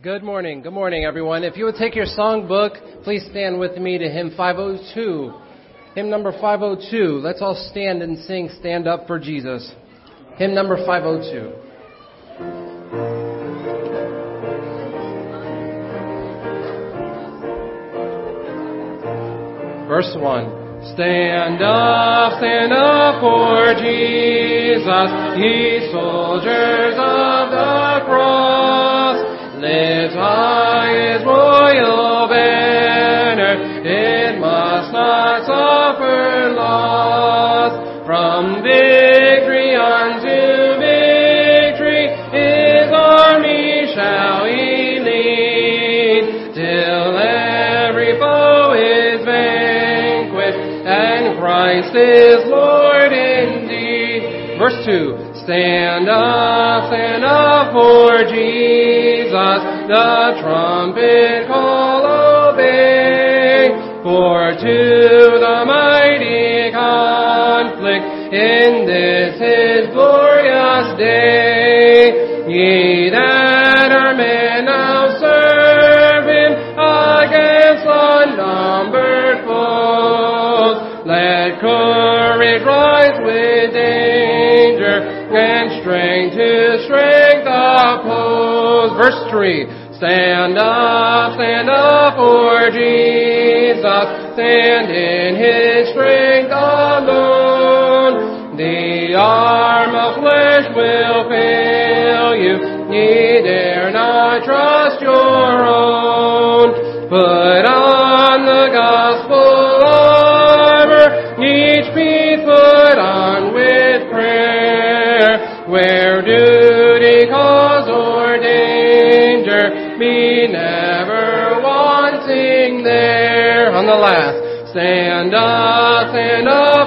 Good morning, everyone. If you would take your songbook, please stand with me to hymn 502. Hymn number 502. Let's all stand and sing Stand Up for Jesus. Hymn number 502. Verse 1. Stand up for Jesus, ye soldiers of the cross. Lives high his royal banner, it must not suffer loss. From victory unto victory, his army shall he lead, till every foe is vanquished, and Christ is Lord indeed. Verse 2. Stand up for Jesus, the trumpet call obey. For to the mighty conflict in this his glorious day, ye that are men now serve him against unnumbered foes. Let courage rise with danger, and strength to strength oppose. Verse 3. Stand up for Jesus. Stand in his strength alone. The arm of flesh will fail you. Ye dare not trust your own. Put on the gospel armor. Each piece put on with prayer. Where duty calls or danger, be never wanting there. On the last, stand up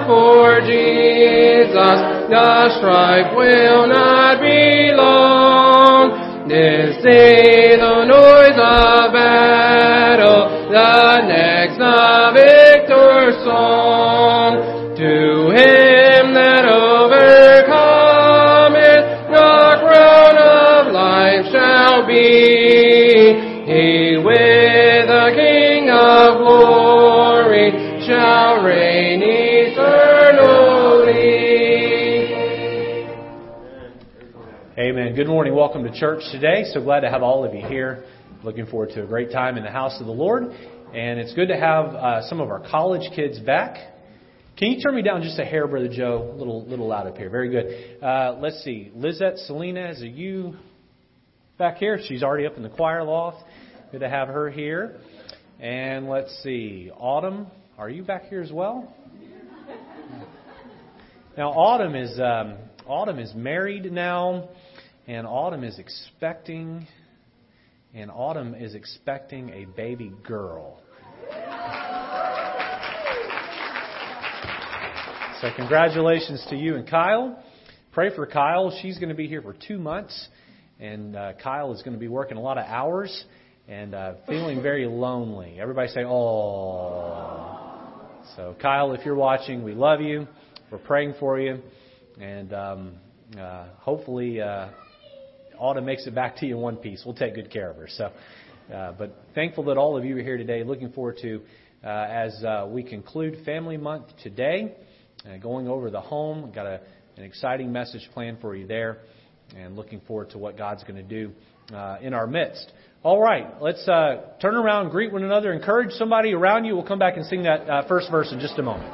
for Jesus. The strife will not be long. This day the noise of battle, the next the victor's song. To him that overcomes, shall be he with the King of glory, shall reign eternally. Amen. Good morning. Welcome to church today. So glad to have all of you here. Looking forward to a great time in the house of the Lord. And it's good to have some of our college kids back. Can you turn me down just a hair, Brother Joe? A little loud up here. Very good. Let's see. Lizette Salinas, are you back here? She's already up in the choir loft. Good to have her here. And let's see. Autumn, are you back here as well? Now, Autumn is married now, and Autumn is expecting a baby girl. So congratulations to you and Kyle. Pray for Kyle. She's going to be here for 2 months. And Kyle is going to be working a lot of hours and feeling very lonely. Everybody say, oh. So, Kyle, if you're watching, we love you. We're praying for you. And hopefully Autumn makes it back to you in one piece. We'll take good care of her. So, but thankful that all of you are here today. Looking forward to, as we conclude Family Month today, going over the home. We've got an exciting message planned for you there. And looking forward to what God's going to do in our midst. All right, let's turn around, greet one another, encourage somebody around you. We'll come back and sing that first verse in just a moment.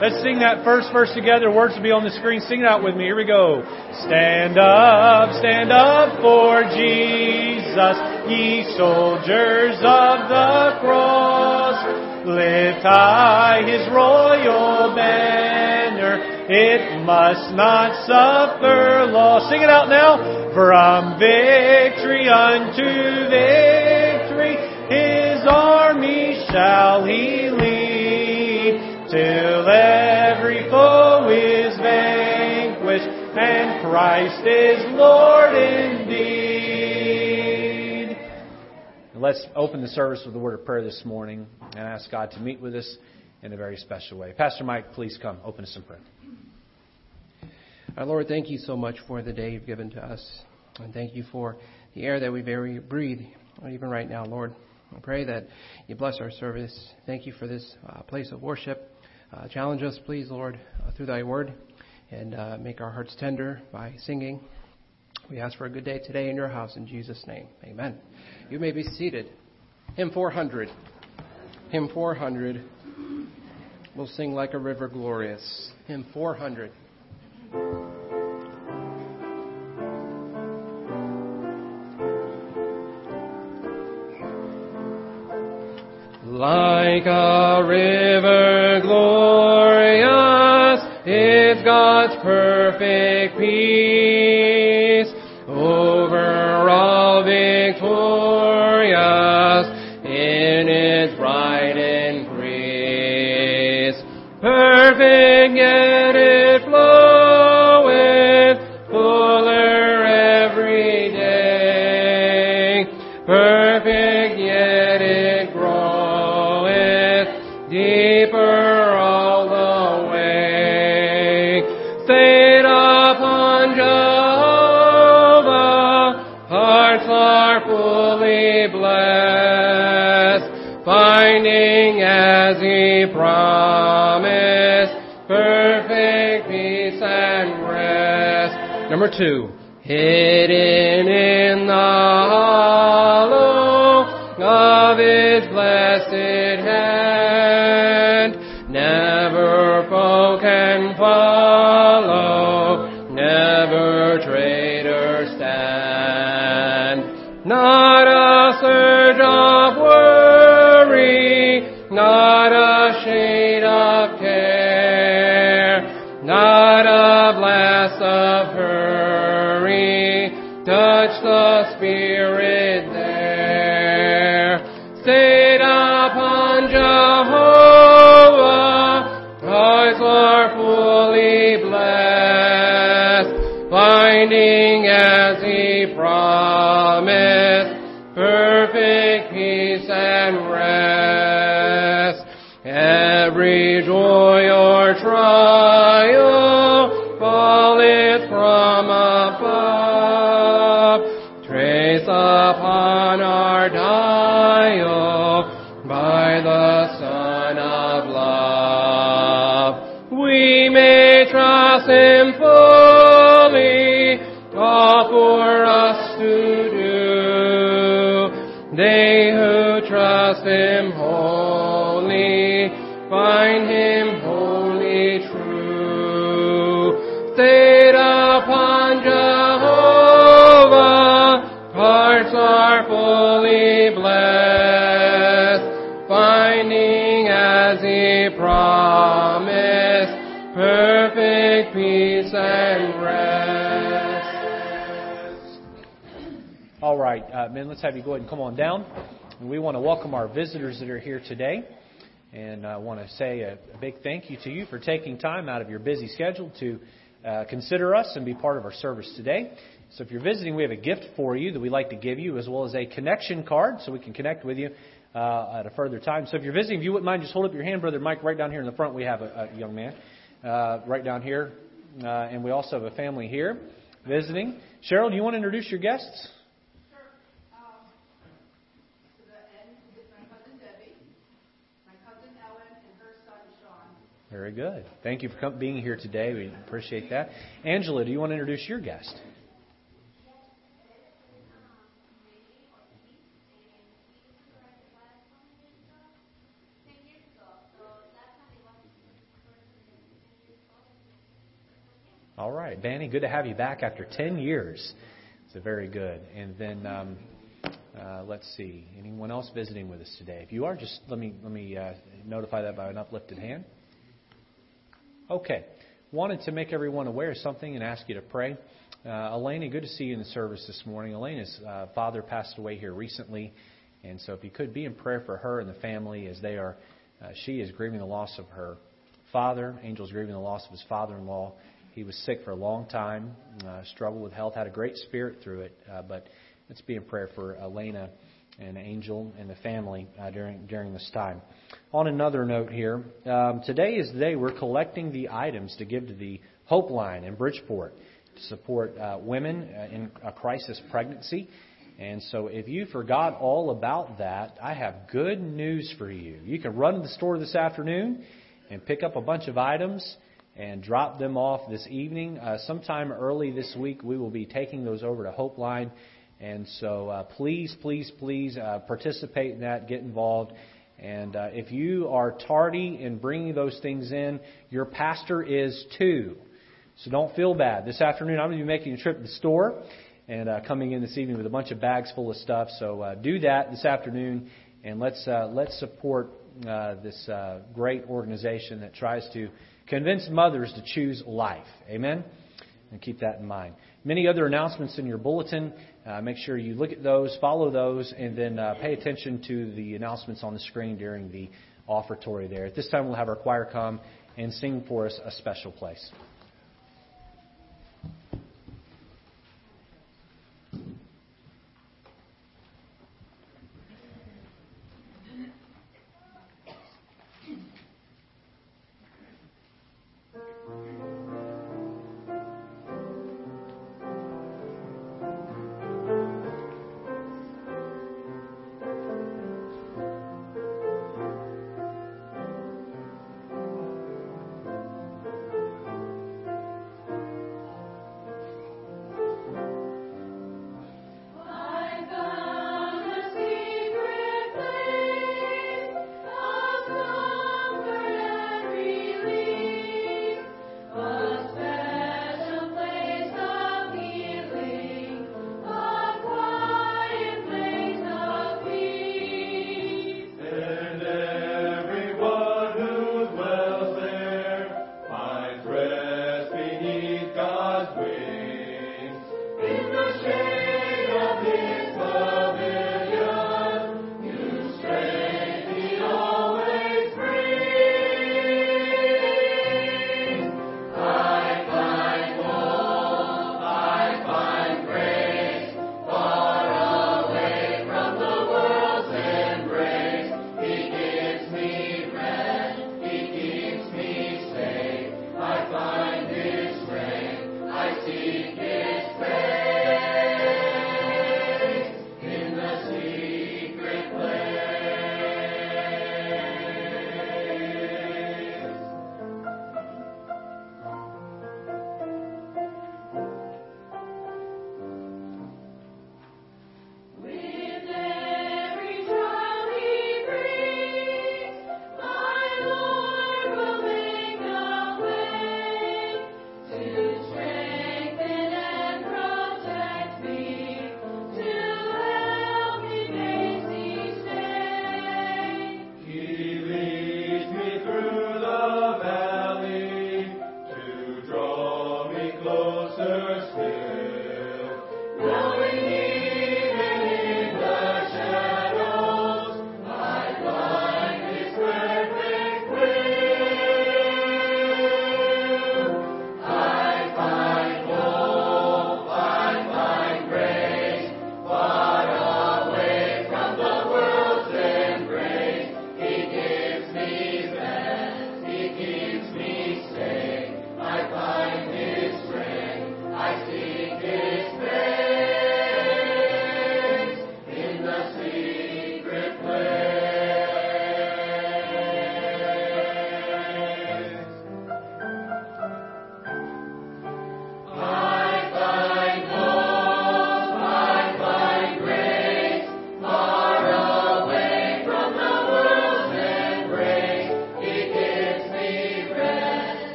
Let's sing that first verse together. Words will be on the screen. Sing it out with me. Here we go. Stand up for Jesus, ye soldiers of the cross. Lift high his royal banner, it must not suffer loss. Sing it out now. From victory unto victory, his army shall he lead, till every foe is vanquished, and Christ is Lord indeed. Let's open the service with a word of prayer this morning and ask God to meet with us in a very special way. Pastor Mike, please come. Open us in prayer. Our Lord, thank you so much for the day you've given to us. And thank you for the air that we breathe, even right now, Lord. I pray that you bless our service. Thank you for this place of worship. Challenge us, please, Lord, through thy word. And make our hearts tender by singing. We ask for a good day today in your house. In Jesus' name, amen. You may be seated. Hymn 400. We'll sing like a river glorious. Hymn 400. Like a river glorious is God's perfect peace, over all victorious in its bright increase. Perfect yet it floweth, fuller every day. Perfect yet it groweth, deeper all the way. Stayed upon Jehovah, hearts are fully blessed, finding as he promised perfect peace and rest. Number 2. Hidden in the hollow of his blessed hand, never foe can follow, never traitor stand. Not a surge of worry, not a shade of care, not a blast of hurry, touch the Spirit there. Stayed upon Jehovah, hearts are fully blessed, finding as he promised perfect peace and rest. Every joy or trial falleth from above, trace upon our dial by the Son of Love. We may trust him fully, all for us to do. They who trust him wholly find him wholly true. Stayed upon Jehovah, hearts are fully blessed, finding as he promised perfect peace and rest. All right, men, let's have you go ahead and come on down. And we want to welcome our visitors that are here today. And I want to say a big thank you to you for taking time out of your busy schedule to consider us and be part of our service today. So if you're visiting, we have a gift for you that we'd like to give you, as well as a connection card so we can connect with you at a further time. So if you're visiting, if you wouldn't mind, just hold up your hand, Brother Mike, right down here in the front. We have a young man right down here. And we also have a family here visiting. Cheryl, do you want to introduce your guests? Very good. Thank you for being here today. We appreciate that. Angela, do you want to introduce your guest? All right. Vanny, good to have you back after 10 years. So very good. And then let's see. Anyone else visiting with us today? If you are, just let me notify that by an uplifted hand. Okay, wanted to make everyone aware of something and ask you to pray. Elena, good to see you in the service this morning. Elena's father passed away here recently, and so if you could be in prayer for her and the family as they are, she is grieving the loss of her father. Angel's grieving the loss of his father-in-law. He was sick for a long time, struggled with health, had a great spirit through it, but let's be in prayer for Elena and Angel and the family during this time. On another note here, today is the day we're collecting the items to give to the Hope Line in Bridgeport to support women in a crisis pregnancy. And so if you forgot all about that, I have good news for you. You can run to the store this afternoon and pick up a bunch of items and drop them off this evening. Sometime early this week, we will be taking those over to Hope Line. And so please participate in that, get involved. And if you are tardy in bringing those things in, your pastor is too. So don't feel bad. This afternoon, I'm going to be making a trip to the store and coming in this evening with a bunch of bags full of stuff. So do that this afternoon, and let's support this great organization that tries to convince mothers to choose life. Amen? And keep that in mind. Many other announcements in your bulletin. Make sure you look at those, follow those, and then pay attention to the announcements on the screen during the offertory there. At this time, we'll have our choir come and sing for us A Special Place.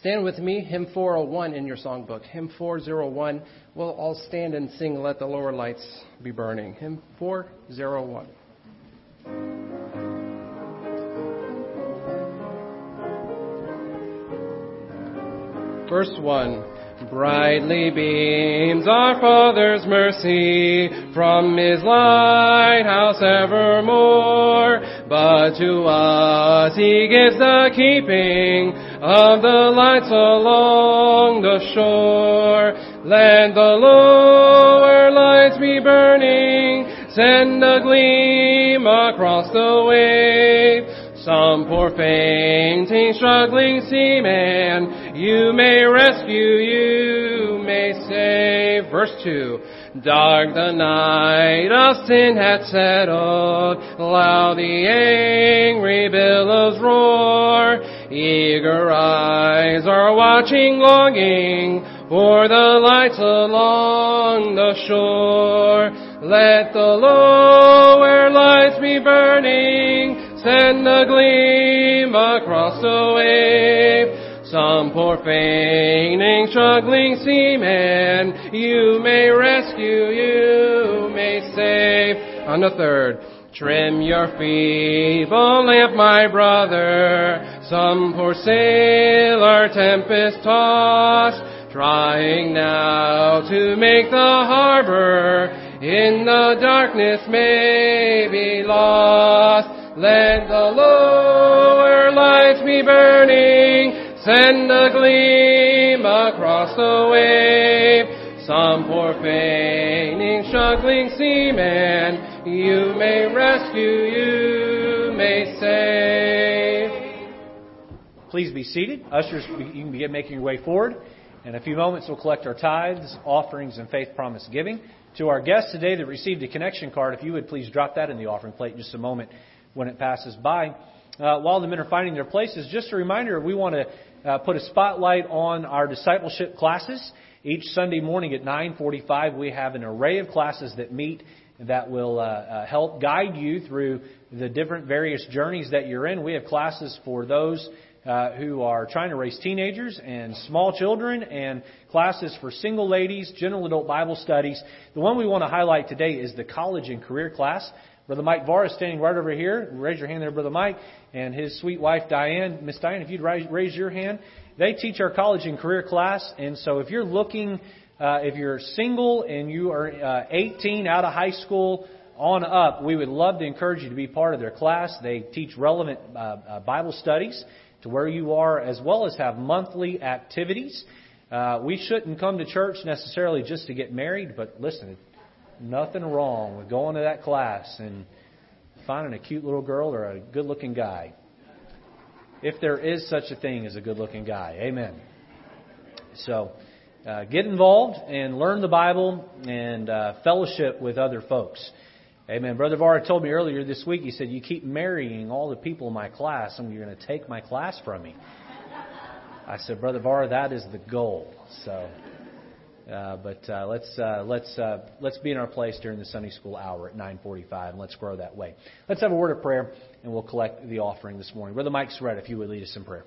Stand with me, hymn 401 in your songbook. Hymn 401, we'll all stand and sing, "Let the Lower Lights Be Burning." Hymn 401. Verse 1. Brightly beams our Father's mercy from His lighthouse evermore. But to us He gives the keeping of the lights along the shore. Let the lower lights be burning, send a gleam across the wave. Some poor fainting, struggling seaman, you may rescue, you may save. Verse 2. Dark the night of sin had settled, loud the angry billows roar. Eager eyes are watching, longing for the lights along the shore. Let the lower lights be burning, send a gleam across the wave. Some poor fainting, struggling seaman, you may rescue, you may save. On the third, trim your feeble lamp, my brother. Some poor sailor, tempest tossed, trying now to make the harbor, in the darkness may be lost. Let the lower lights be burning, send a gleam across the wave. Some poor fainting, struggling seaman, you may rescue, you may save. Please be seated. Ushers, you can begin making your way forward. In a few moments, we'll collect our tithes, offerings, and faith promise giving. To our guests today that received a connection card, if you would please drop that in the offering plate in just a moment when it passes by. While the men are finding their places, just a reminder, we want to put a spotlight on our discipleship classes. Each Sunday morning at 9:45, we have an array of classes that meet that will help guide you through the different various journeys that you're in. We have classes for those who are trying to raise teenagers and small children, and classes for single ladies, general adult Bible studies. The one we want to highlight today is the college and career class. Brother Mike Barr is standing right over here. Raise your hand there, Brother Mike. And his sweet wife, Diane. Miss Diane, if you'd raise your hand. They teach our college and career class. And so if you're looking, if you're single and you are 18, out of high school on up, we would love to encourage you to be part of their class. They teach relevant Bible studies to where you are, as well as have monthly activities. We shouldn't come to church necessarily just to get married, but listen, nothing wrong with going to that class and finding a cute little girl or a good-looking guy. If there is such a thing as a good-looking guy. Amen. So get involved and learn the Bible and fellowship with other folks. Amen. Brother Vara told me earlier this week, he said, you keep marrying all the people in my class and you're going to take my class from me. I said, Brother Vara, that is the goal. So... Let's be in our place during the Sunday school hour at 9:45, and let's grow that way. Let's have a word of prayer, and we'll collect the offering this morning. Brother Mike Surratt, if you would lead us in prayer.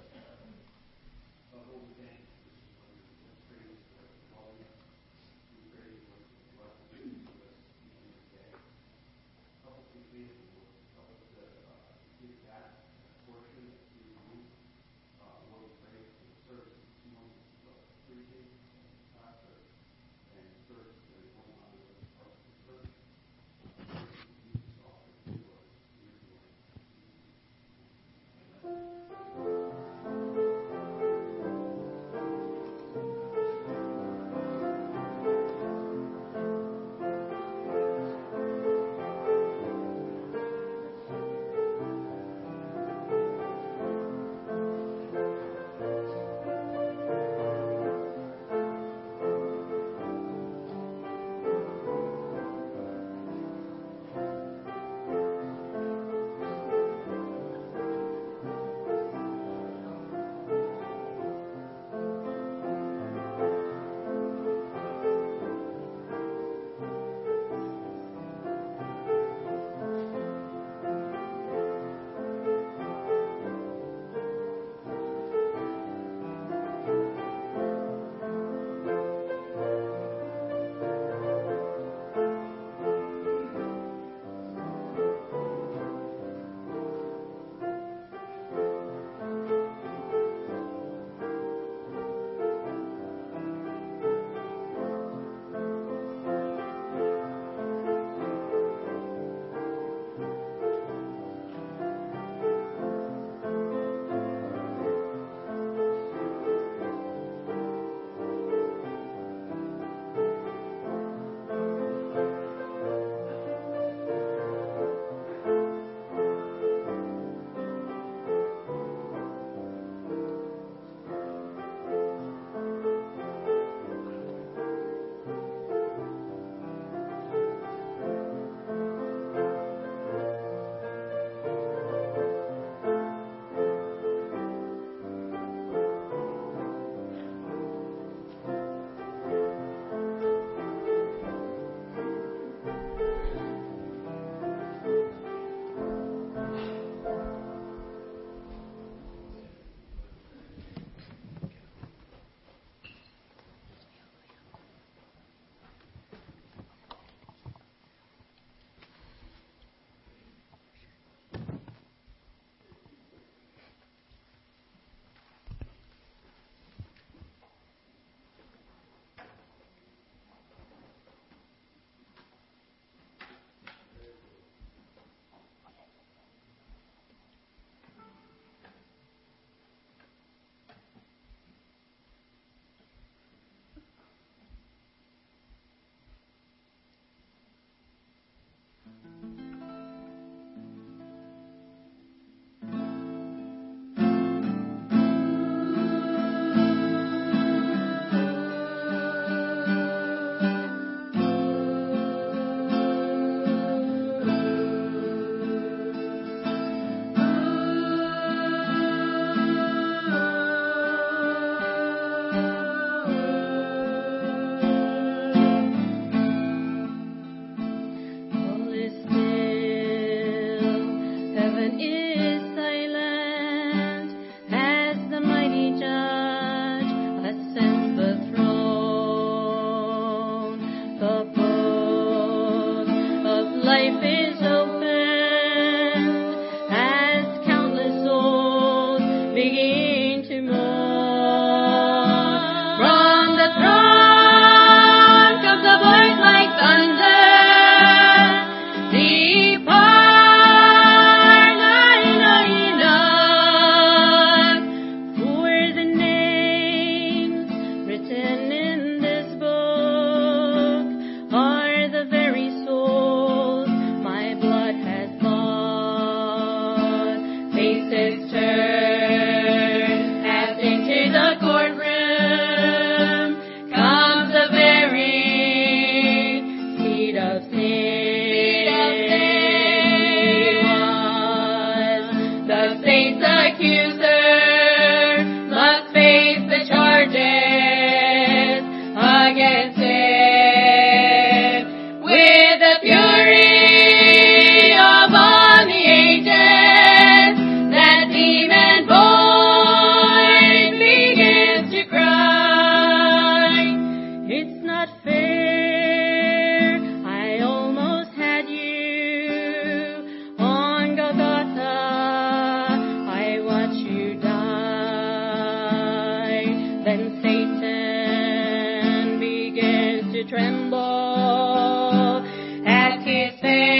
to tremble at his fate.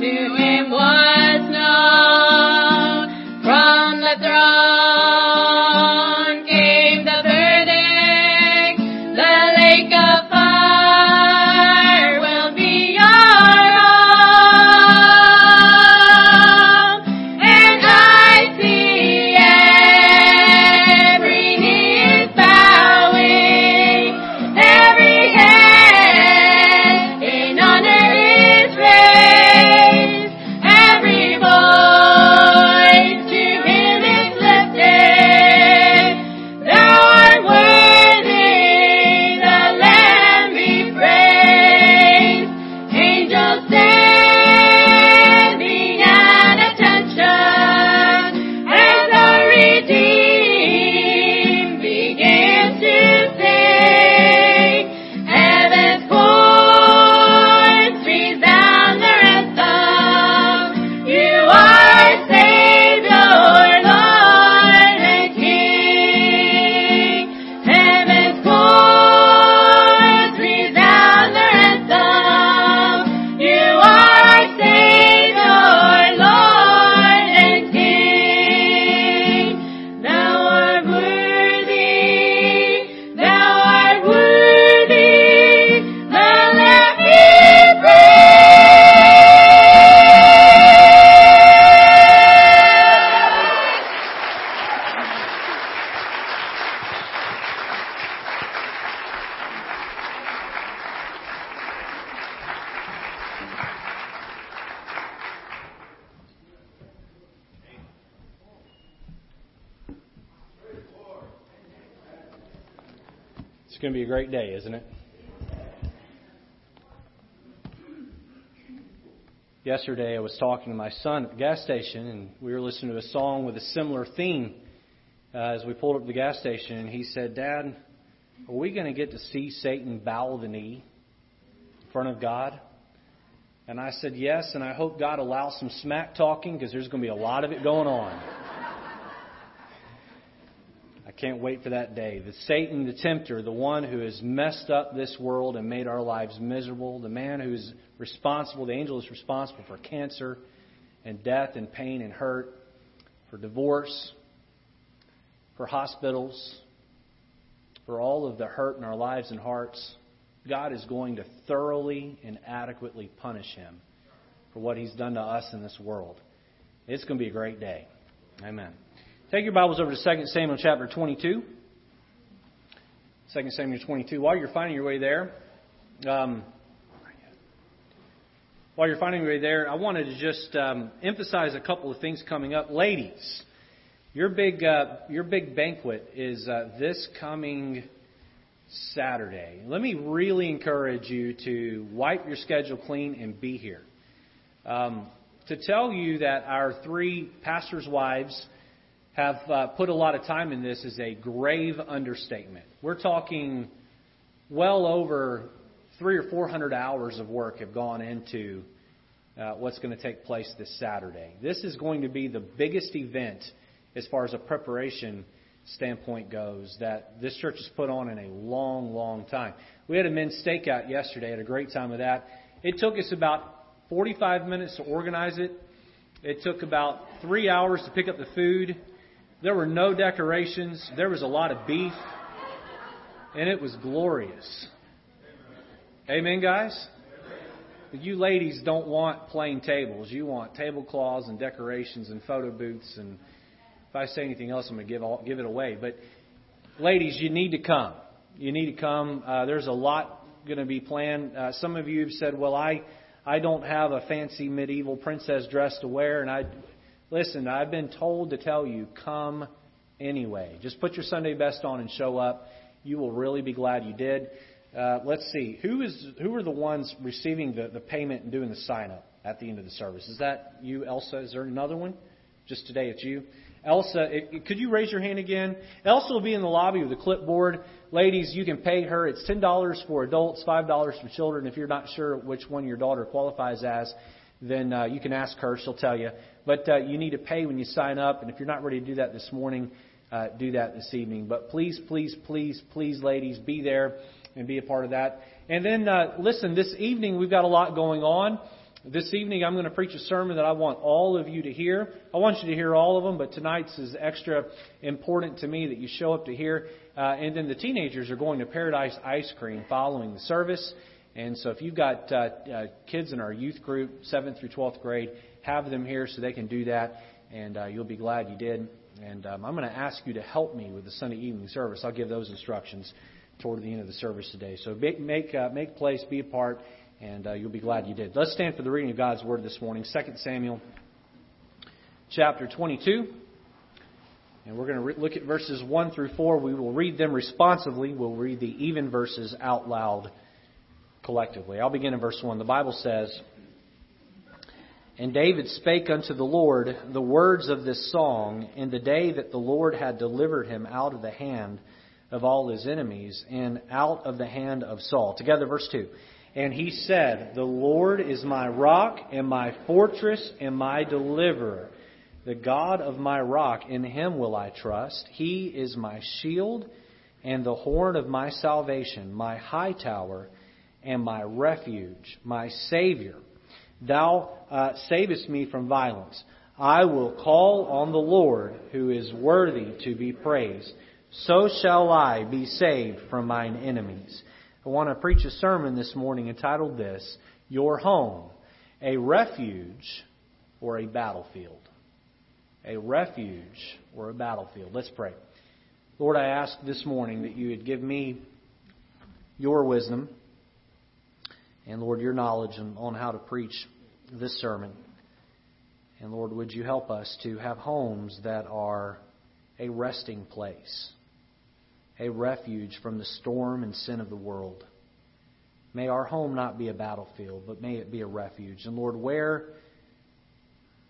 To him was known from the throne came the verdict. The lake of fire will be your home. And I see every knee is bowing, every head in honor is raised, every voice to him is lifted. Thou art worthy, the Lamb be praised. Angels standing at attention as the redeemed begins to sing. Heaven's courts resound their anthem. You are Savior, Lord, and King. Heaven's courts resound their anthem. You are Savior, Lord, and King. Thou art worthy, thou art worthy, the Lamb is praised. It's going to be a great day, isn't it? Yesterday, I was talking to my son at the gas station, and we were listening to a song with a similar theme as we pulled up to the gas station. And he said, "Dad, are we going to get to see Satan bow the knee in front of God?" And I said, "Yes, and I hope God allows some smack talking, because there's going to be a lot of it going on." I can't wait for that day. The Satan, the tempter, the one who has messed up this world and made our lives miserable, the man who's responsible, the angel is responsible for cancer and death and pain and hurt, for divorce, for hospitals, for all of the hurt in our lives and hearts. God is going to thoroughly and adequately punish him for what he's done to us in this world. It's going to be a great day. Amen. Take your Bibles over to 2 Samuel chapter 22. 2 Samuel 22. While you're finding your way there, I wanted to just emphasize a couple of things coming up. Ladies, your big banquet is this coming Saturday. Let me really encourage you to wipe your schedule clean and be here. To tell you that our three pastors' wives have put a lot of time in this is a grave understatement. We're talking well over 300 or 400 hours of work have gone into what's going to take place this Saturday. This is going to be the biggest event as far as a preparation standpoint goes that this church has put on in a long, long time. We had a men's stakeout yesterday. Had a great time with that. It took us about 45 minutes to organize it. It took about 3 hours to pick up the food. There were no decorations. There was a lot of beef. And it was glorious. Amen, guys? You ladies don't want plain tables. You want tablecloths and decorations and photo booths. And if I say anything else, I'm going to give it away. But ladies, you need to come. You need to come. There's a lot going to be planned. Some of you have said, "Well, I don't have a fancy medieval princess dress to wear." And Listen, I've been told to tell you, come anyway. Just put your Sunday best on and show up. You will really be glad you did. Let's see. Who are the ones receiving the payment and doing the sign-up at the end of the service? Is that you, Elsa? Is there another one? Just today it's you. Elsa, could you raise your hand again? Elsa will be in the lobby with a clipboard. Ladies, you can pay her. It's $10 for adults, $5 for children. If you're not sure which one your daughter qualifies as, then you can ask her. She'll tell you. But you need to pay when you sign up. And if you're not ready to do that this morning, do that this evening. But please, please, please, please, ladies, be there. and be a part of that. And then, listen, this evening we've got a lot going on. This evening I'm going to preach a sermon that I want all of you to hear. I want you to hear all of them, but tonight's is extra important to me that you show up to hear. And then the teenagers are going to Paradise Ice Cream following the service. And so if you've got kids in our youth group, 7th through 12th grade, have them here so they can do that. And you'll be glad you did. And I'm going to ask you to help me with the Sunday evening service. I'll give those instructions toward the end of the service today. So make place, be a part, and you'll be glad you did. Let's stand for the reading of God's Word this morning. 2 Samuel chapter 22. And we're going to look at verses 1 through 4. We will read them responsively. We'll read the even verses out loud collectively. I'll begin in verse 1. The Bible says, "And David spake unto the Lord the words of this song in the day that the Lord had delivered him out of the hand of all his enemies and out of the hand of Saul." Together, verse 2. "And he said, The Lord is my rock and my fortress and my deliverer, the God of my rock, in him will I trust. He is my shield and the horn of my salvation, my high tower and my refuge, my Savior. Thou savest me from violence. I will call on the Lord, who is worthy to be praised. So shall I be saved from mine enemies." I want to preach a sermon this morning entitled this: Your Home, a Refuge or a Battlefield. A refuge or a battlefield. Let's pray. Lord, I ask this morning that you would give me your wisdom and, Lord, your knowledge on how to preach this sermon. And, Lord, would you help us to have homes that are a resting place, a refuge from the storm and sin of the world. May our home not be a battlefield, but may it be a refuge. And, Lord, where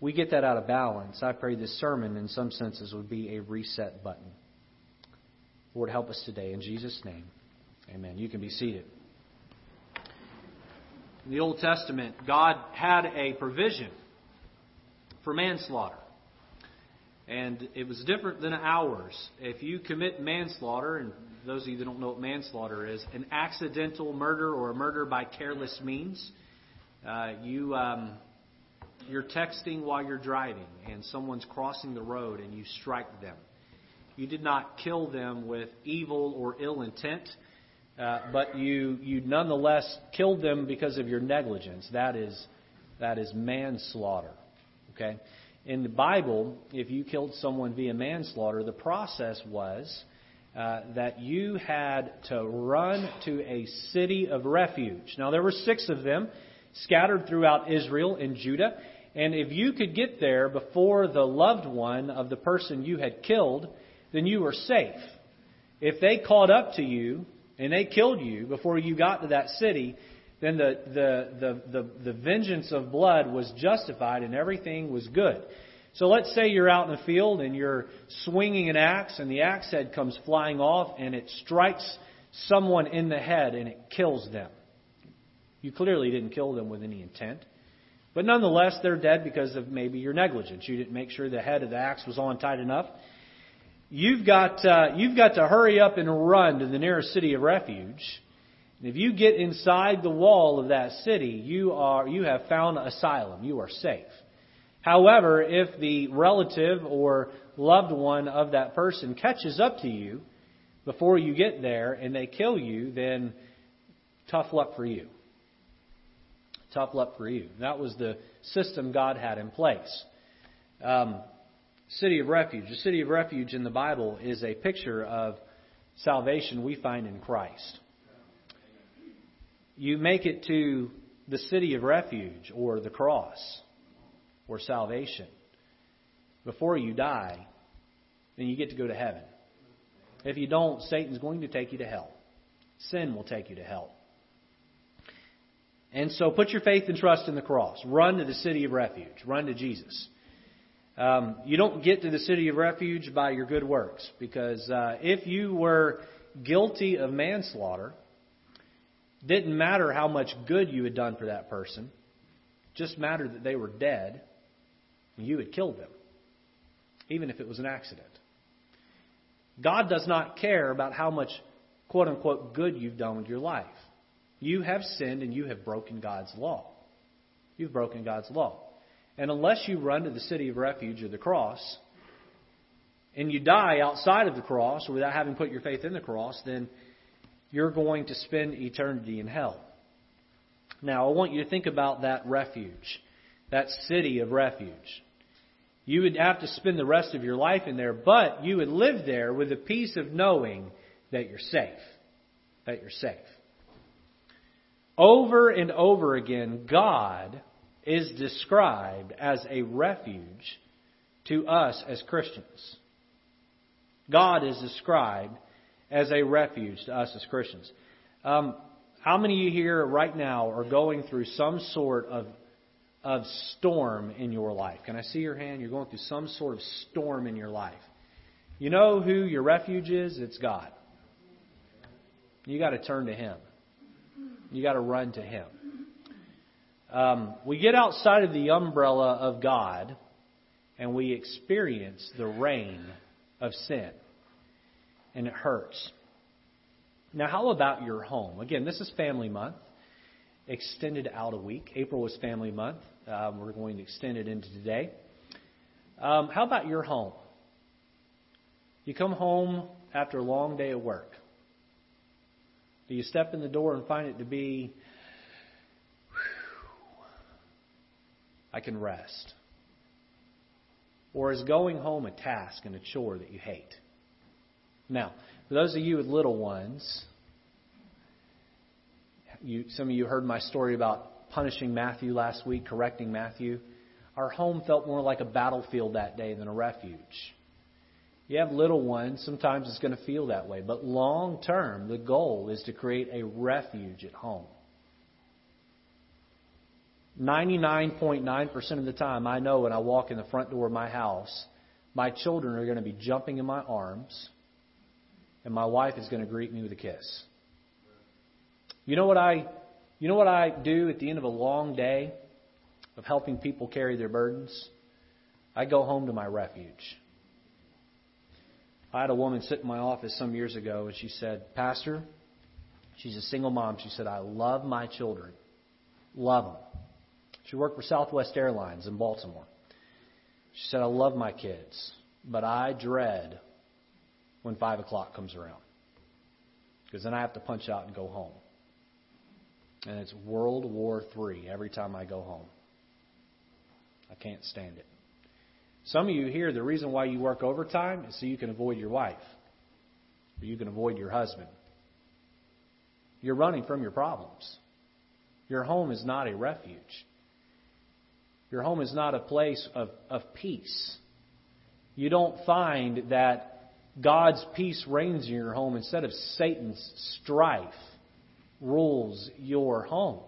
we get that out of balance, I pray this sermon, in some senses, would be a reset button. Lord, help us today. In Jesus' name, amen. You can be seated. In the Old Testament, God had a provision for manslaughter. And it was different than ours. If you commit manslaughter, and those of you that don't know what manslaughter is, an accidental murder or a murder by careless means, you're texting while you're driving and someone's crossing the road and you strike them. You did not kill them with evil or ill intent. But you nonetheless killed them because of your negligence. That is manslaughter. Okay? In the Bible, if you killed someone via manslaughter, the process was that you had to run to a city of refuge. Now, there were 6 of them scattered throughout Israel and Judah. And if you could get there before the loved one of the person you had killed, then you were safe. If they caught up to you and they killed you before you got to that city, then the vengeance of blood was justified and everything was good. So let's say you're out in the field and you're swinging an axe and the axe head comes flying off and it strikes someone in the head and it kills them. You clearly didn't kill them with any intent. But nonetheless, they're dead because of maybe your negligence. You didn't make sure the head of the axe was on tight enough. You've got to hurry up and run to the nearest city of refuge. And if you get inside the wall of that city, you have found asylum. You are safe. However, if the relative or loved one of that person catches up to you before you get there and they kill you, then tough luck for you. Tough luck for you. That was the system God had in place. City of refuge. The city of refuge in the Bible is a picture of salvation we find in Christ. You make it to the city of refuge or the cross or salvation before you die, then you get to go to heaven. If you don't, Satan's going to take you to hell. Sin will take you to hell. And so put your faith and trust in the cross. Run to the city of refuge. Run to Jesus. You don't get to the city of refuge by your good works, because if you were guilty of manslaughter, didn't matter how much good you had done for that person, just mattered that they were dead and you had killed them, even if it was an accident. God does not care about how much quote-unquote good you've done with your life. You have sinned and you have broken God's law. You've broken God's law. And unless you run to the city of refuge or the cross, and you die outside of the cross without having put your faith in the cross, then you're going to spend eternity in hell. Now, I want you to think about that refuge, that city of refuge. You would have to spend the rest of your life in there, but you would live there with the peace of knowing that you're safe, that you're safe. Over and over again, God is described as a refuge to us as Christians. God is described as a refuge to us as Christians. How many of you here right now are going through some sort of storm in your life? Can I see your hand? You're going through some sort of storm in your life. You know who your refuge is? It's God. You got to turn to Him. You got to run to Him. We get outside of the umbrella of God and we experience the rain of sin. And it hurts. Now, how about your home? Again, this is Family Month. Extended out a week. April was Family Month. We're going to extend it into today. How about your home? You come home after a long day at work. Do you step in the door and find it to be, whew, I can rest? Or is going home a task and a chore that you hate? Now, for those of you with little ones, some of you heard my story about punishing Matthew last week, correcting Matthew. Our home felt more like a battlefield that day than a refuge. You have little ones, sometimes it's going to feel that way. But long term, the goal is to create a refuge at home. 99.9% of the time, I know when I walk in the front door of my house, my children are going to be jumping in my arms. And my wife is going to greet me with a kiss. You know what I do at the end of a long day of helping people carry their burdens? I go home to my refuge. I had a woman sit in my office some years ago and she said, Pastor, she's a single mom. She said, I love my children. Love them. She worked for Southwest Airlines in Baltimore. She said, I love my kids, but I dread when 5 o'clock comes around. Because then I have to punch out and go home. And it's World War III every time I go home. I can't stand it. Some of you here, the reason why you work overtime is so you can avoid your wife. Or you can avoid your husband. You're running from your problems. Your home is not a refuge. Your home is not a place of peace. You don't find that God's peace reigns in your home instead of Satan's strife rules your home.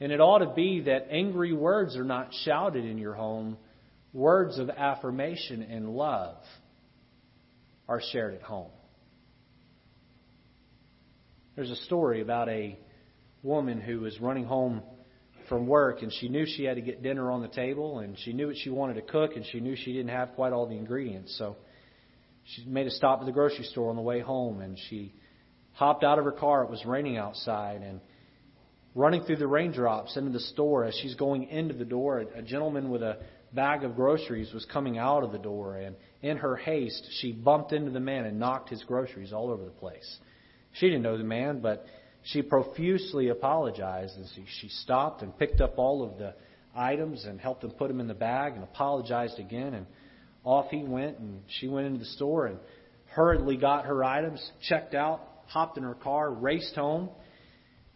And it ought to be that angry words are not shouted in your home. Words of affirmation and love are shared at home. There's a story about a woman who was running home from work and she knew she had to get dinner on the table and she knew what she wanted to cook and she knew she didn't have quite all the ingredients. So she made a stop at the grocery store on the way home, and she hopped out of her car. It was raining outside, and running through the raindrops into the store, as she's going into the door, a gentleman with a bag of groceries was coming out of the door, and in her haste, she bumped into the man and knocked his groceries all over the place. She didn't know the man, but she profusely apologized, and she stopped and picked up all of the items and helped him put them in the bag and apologized again, and off he went, and she went into the store and hurriedly got her items, checked out, hopped in her car, raced home.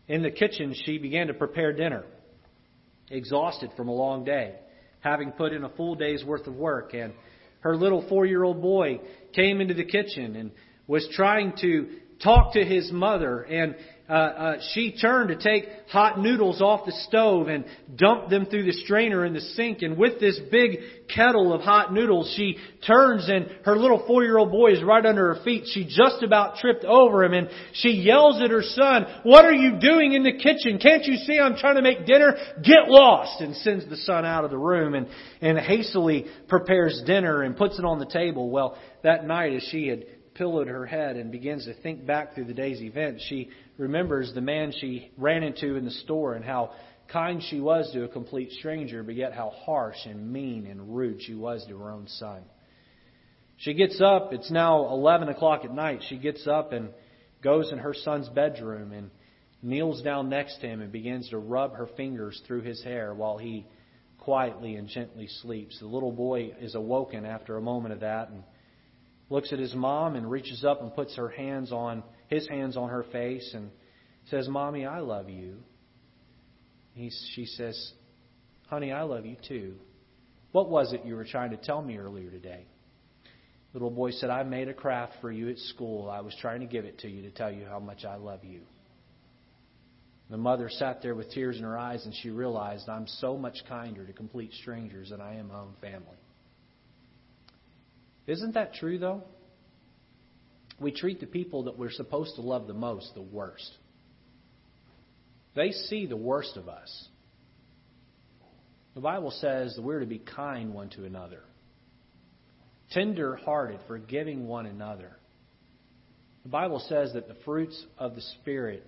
In the kitchen, she began to prepare dinner, exhausted from a long day, having put in a full day's worth of work. And her little 4-year-old boy came into the kitchen and was trying to talk to his mother. And she turned to take hot noodles off the stove and dumped them through the strainer in the sink. And with this big kettle of hot noodles, she turns and her little 4-year-old boy is right under her feet. She just about tripped over him and she yells at her son, "What are you doing in the kitchen? Can't you see I'm trying to make dinner? Get lost!" and sends the son out of the room and hastily prepares dinner and puts it on the table. Well, that night as she had pillow to her head and begins to think back through the day's events, she remembers the man she ran into in the store and how kind she was to a complete stranger, but yet how harsh and mean and rude she was to her own son. She gets up. It's now 11 o'clock at night. She gets up and goes in her son's bedroom and kneels down next to him and begins to rub her fingers through his hair while he quietly and gently sleeps. The little boy is awoken after a moment of that and looks at his mom and reaches up and puts her hands on his hands on her face and says, "Mommy, I love you." She says, "Honey, I love you too. What was it you were trying to tell me earlier today?" The little boy said, "I made a craft for you at school. I was trying to give it to you to tell you how much I love you." The mother sat there with tears in her eyes, and she realized, I'm so much kinder to complete strangers than I am my own family. Isn't that true, though? We treat the people that we're supposed to love the most the worst. They see the worst of us. The Bible says that we're to be kind one to another, tender-hearted, forgiving one another. The Bible says that the fruits of the Spirit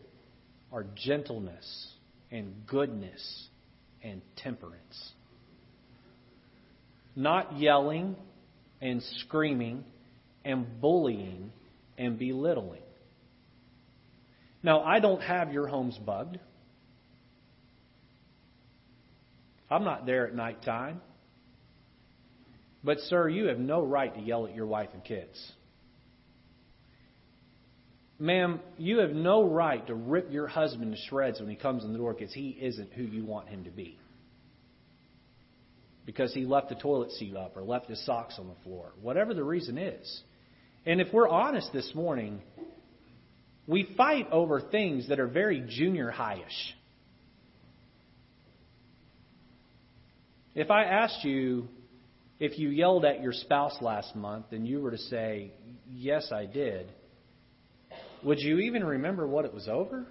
are gentleness and goodness and temperance. Not yelling and screaming and bullying and belittling. Now, I don't have your homes bugged. I'm not there at nighttime. But, sir, you have no right to yell at your wife and kids. Ma'am, you have no right to rip your husband to shreds when he comes in the door because he isn't who you want him to be. Because he left the toilet seat up or left his socks on the floor. Whatever the reason is. And if we're honest this morning, we fight over things that are very junior high-ish. If I asked you if you yelled at your spouse last month and you were to say, "Yes, I did," would you even remember what it was over?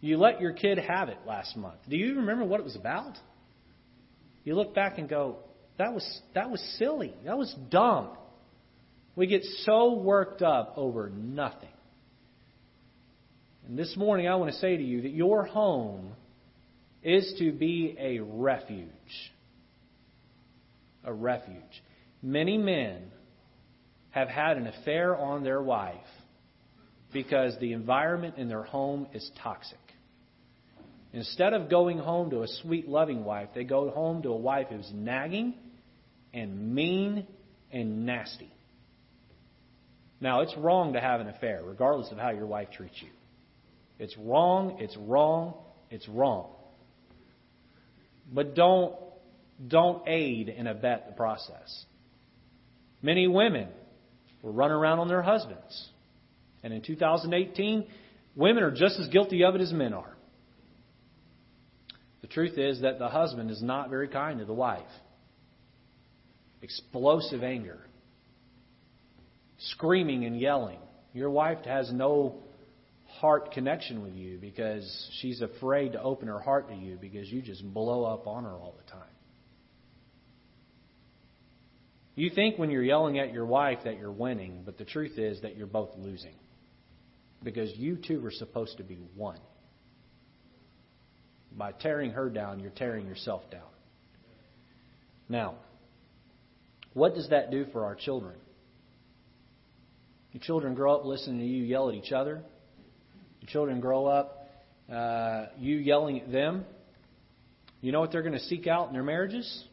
You let your kid have it last month. Do you even remember what it was about? You look back and go, that was silly. That was dumb. We get so worked up over nothing. And this morning I want to say to you that your home is to be a refuge. A refuge. Many men have had an affair on their wife because the environment in their home is toxic. Instead of going home to a sweet, loving wife, they go home to a wife who's nagging and mean and nasty. Now, it's wrong to have an affair, regardless of how your wife treats you. It's wrong, it's wrong, it's wrong. But don't aid and abet the process. Many women will run around on their husbands. And in 2018, women are just as guilty of it as men are. The truth is that the husband is not very kind to the wife. Explosive anger. Screaming and yelling. Your wife has no heart connection with you because she's afraid to open her heart to you because you just blow up on her all the time. You think when you're yelling at your wife that you're winning, but the truth is that you're both losing. Because you two were supposed to be one. By tearing her down, you're tearing yourself down. Now, what does that do for our children? Your children grow up listening to you yell at each other. Your children grow up you yelling at them. You know what they're going to seek out in their marriages?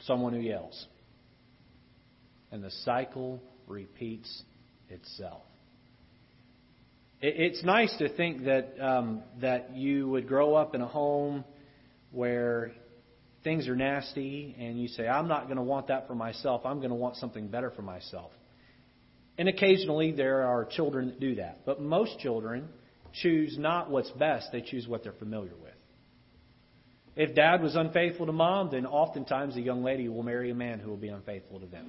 Someone who yells. And the cycle repeats itself. It's nice to think that you would grow up in a home where things are nasty and you say, I'm not going to want that for myself. I'm going to want something better for myself. And occasionally there are children that do that. But most children choose not what's best. They choose what they're familiar with. If dad was unfaithful to mom, then oftentimes the young lady will marry a man who will be unfaithful to them.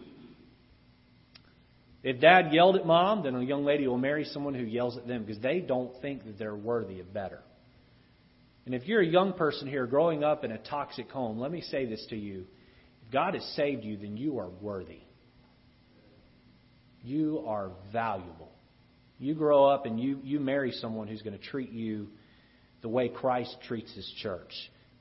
If dad yelled at mom, then a young lady will marry someone who yells at them because they don't think that they're worthy of better. And if you're a young person here growing up in a toxic home, let me say this to you. If God has saved you, then you are worthy. You are valuable. You grow up and you marry someone who's going to treat you the way Christ treats his church.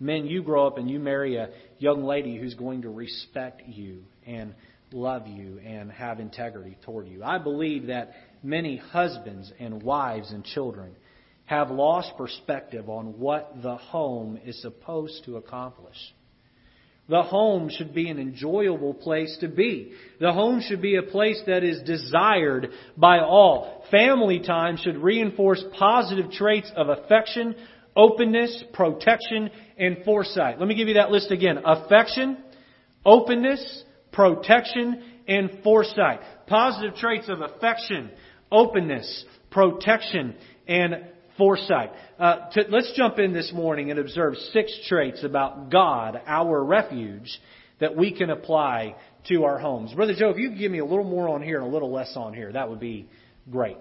Men, you grow up and you marry a young lady who's going to respect you and love you and have integrity toward you. I believe that many husbands and wives and children have lost perspective on what the home is supposed to accomplish. The home should be an enjoyable place to be. The home should be a place that is desired by all. Family time should reinforce positive traits of affection, openness, protection, and foresight. Let me give you that list again. Affection, openness, protection, and foresight. Positive traits of affection, openness, protection, and foresight. Let's jump in this morning and observe 6 traits about God, our refuge, that we can apply to our homes. Brother Joe, if you could give me a little more on here and a little less on here, that would be great.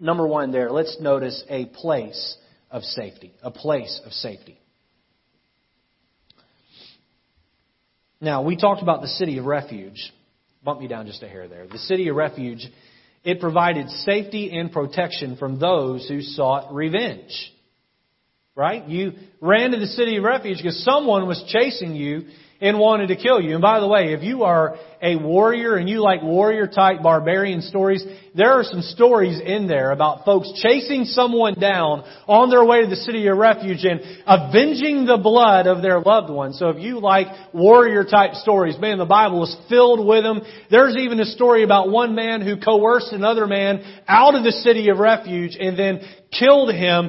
Number 1 there, let's notice a place of safety. A place of safety. Now, we talked about the city of refuge. Bump me down just a hair there. The city of refuge, it provided safety and protection from those who sought revenge. Right? You ran to the city of refuge because someone was chasing you and wanted to kill you. And by the way, if you are a warrior and you like warrior-type barbarian stories, there are some stories in there about folks chasing someone down on their way to the city of refuge and avenging the blood of their loved ones. So if you like warrior-type stories, man, the Bible is filled with them. There's even a story about one man who coerced another man out of the city of refuge and then killed him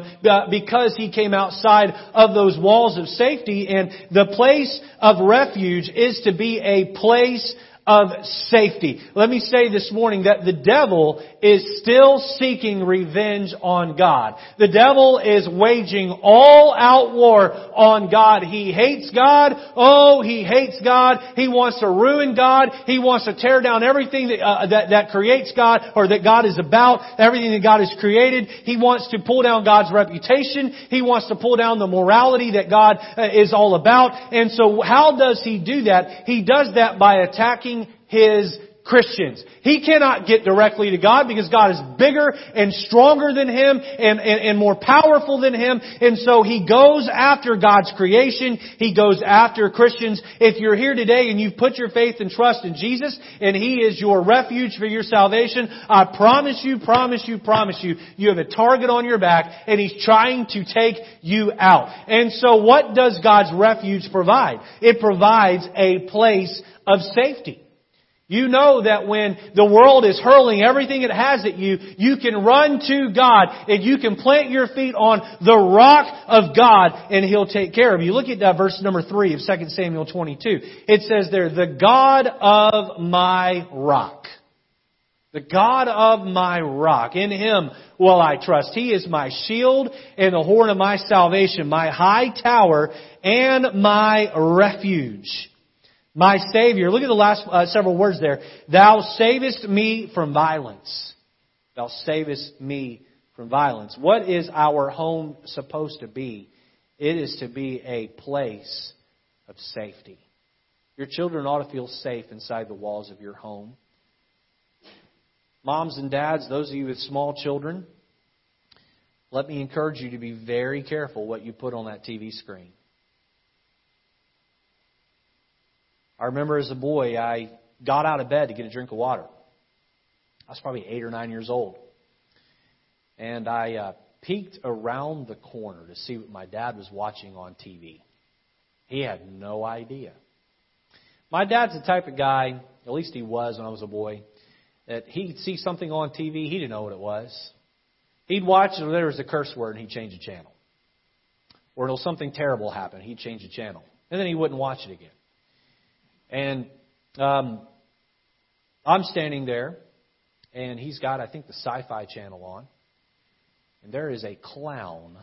because he came outside of those walls of safety. And the place of refuge is to be a place of safety. Let me say this morning that the devil is still seeking revenge on God. The devil is waging all-out war on God. He hates God. Oh, he hates God. He wants to ruin God. He wants to tear down everything that creates God, or that God is about, everything that God has created. He wants to pull down God's reputation. He wants to pull down the morality that God is all about. And so how does he do that? He does that by attacking his Christians. He cannot get directly to God because God is bigger and stronger than him and more powerful than him. And so he goes after God's creation. He goes after Christians. If you're here today and you've put your faith and trust in Jesus and He is your refuge for your salvation, I promise you, you have a target on your back and He's trying to take you out. And so what does God's refuge provide? It provides a place of safety. You know that when the world is hurling everything it has at you, you can run to God and you can plant your feet on the rock of God and He'll take care of you. Look at that verse number 3 of 2 Samuel 22. It says there, the God of my rock. The God of my rock. In Him will I trust. He is my shield and the horn of my salvation, my high tower and my refuge. My Savior. Look at the last several words there. Thou savest me from violence. Thou savest me from violence. What is our home supposed to be? It is to be a place of safety. Your children ought to feel safe inside the walls of your home. Moms and dads, those of you with small children, let me encourage you to be very careful what you put on that TV screen. I remember as a boy, I got out of bed to get a drink of water. I was probably 8 or 9 years old. And I peeked around the corner to see what my dad was watching on TV. He had no idea. My dad's the type of guy, at least he was when I was a boy, that he'd see something on TV, he didn't know what it was. He'd watch it, there was a curse word, and he'd change the channel. Or until something terrible happened, he'd change the channel. And then he wouldn't watch it again. And I'm standing there, and he's got, I think, the Sci-Fi Channel on. And there is a clown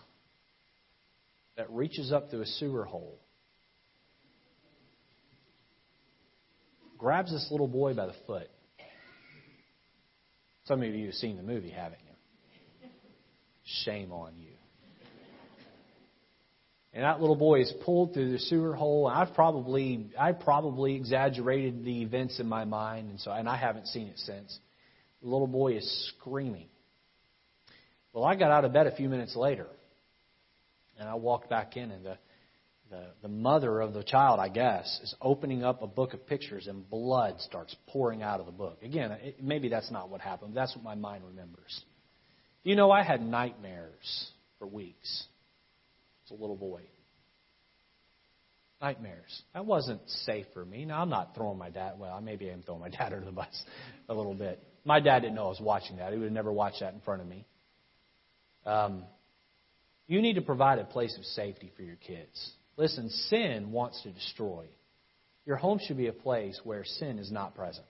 that reaches up through a sewer hole, grabs this little boy by the foot. Some of you have seen the movie, haven't you? Shame on you. And that little boy is pulled through the sewer hole. I probably exaggerated the events in my mind, and I haven't seen it since. The little boy is screaming. Well, I got out of bed a few minutes later, and I walked back in, and the mother of the child, I guess, is opening up a book of pictures, and blood starts pouring out of the book. Again, maybe that's not what happened, but that's what my mind remembers. You know, I had nightmares for weeks as a little boy. Nightmares. That wasn't safe for me. Now, I'm not throwing my dad. Well, maybe I am throwing my dad under the bus a little bit. My dad didn't know I was watching that. He would have never watched that in front of me. You need to provide a place of safety for your kids. Listen, sin wants to destroy. Your home should be a place where sin is not present.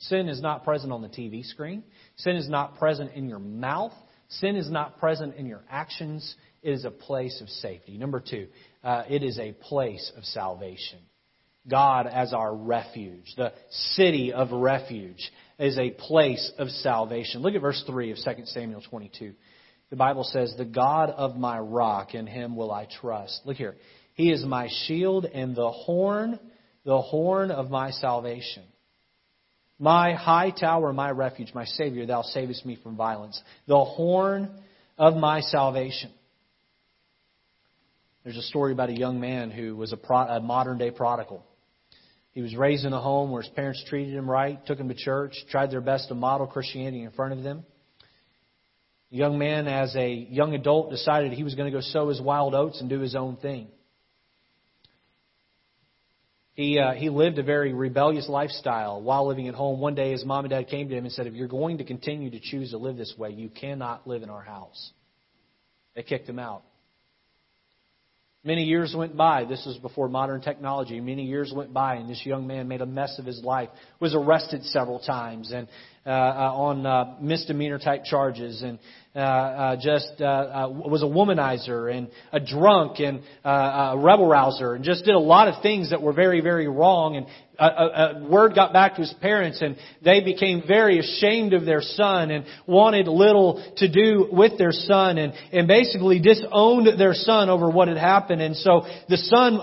Sin is not present on the TV screen. Sin is not present in your mouth. Sin is not present in your actions. It is a place of safety. Number two, it is a place of salvation. God as our refuge, the city of refuge, is a place of salvation. Look at verse 3 of 2 Samuel 22. The Bible says, "The God of my rock, in him will I trust." Look here. "He is my shield and the horn of my salvation. My high tower, my refuge, my Savior, thou savest me from violence. The horn of my salvation." There's a story about a young man who was a modern-day prodigal. He was raised in a home where his parents treated him right, took him to church, tried their best to model Christianity in front of them. The young man, as a young adult, decided he was going to go sow his wild oats and do his own thing. He lived a very rebellious lifestyle while living at home. One day his mom and dad came to him and said, "If you're going to continue to choose to live this way, you cannot live in our house." They kicked him out. Many years went by. This was before modern technology. Many years went by, and this young man made a mess of his life, was arrested several times and on misdemeanor-type charges, and was a womanizer and a drunk and a rebel-rouser, and just did a lot of things that were very, very wrong. And word got back to his parents, and they became very ashamed of their son and wanted little to do with their son, and basically disowned their son over what had happened. And so the son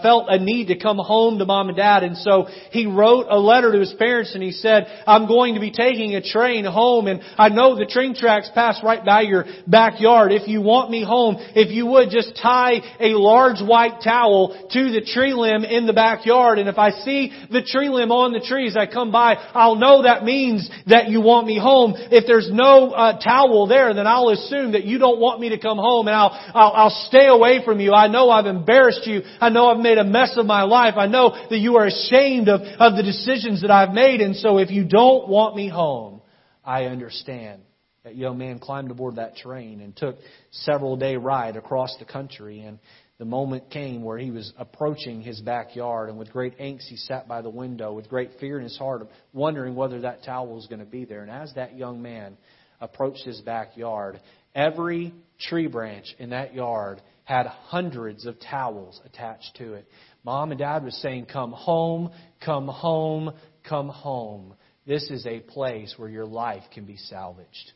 felt a need to come home to mom and dad. And so he wrote a letter to his parents, and he said, "I'm going to be taking a train home, and I know the train tracks pass right by your backyard. If you want me home, if you would just tie a large white towel to the tree limb in the backyard, and if I see the tree limb on the tree as I come by, I'll know that means that you want me home. If there's no towel there, then I'll assume that you don't want me to come home, and I'll stay away from you. I know I've embarrassed you. I know I've made a mess of my life. I know that you are ashamed of the decisions that I've made, and so if you don't want me home, I understand." That young man climbed aboard that train and took several day ride across the country, and the moment came where he was approaching his backyard, and with great angst he sat by the window with great fear in his heart, wondering whether that towel was going to be there. And as that young man approached his backyard, every tree branch in that yard had hundreds of towels attached to it. Mom and Dad was saying, "Come home, come home, come home." This is a place where your life can be salvaged.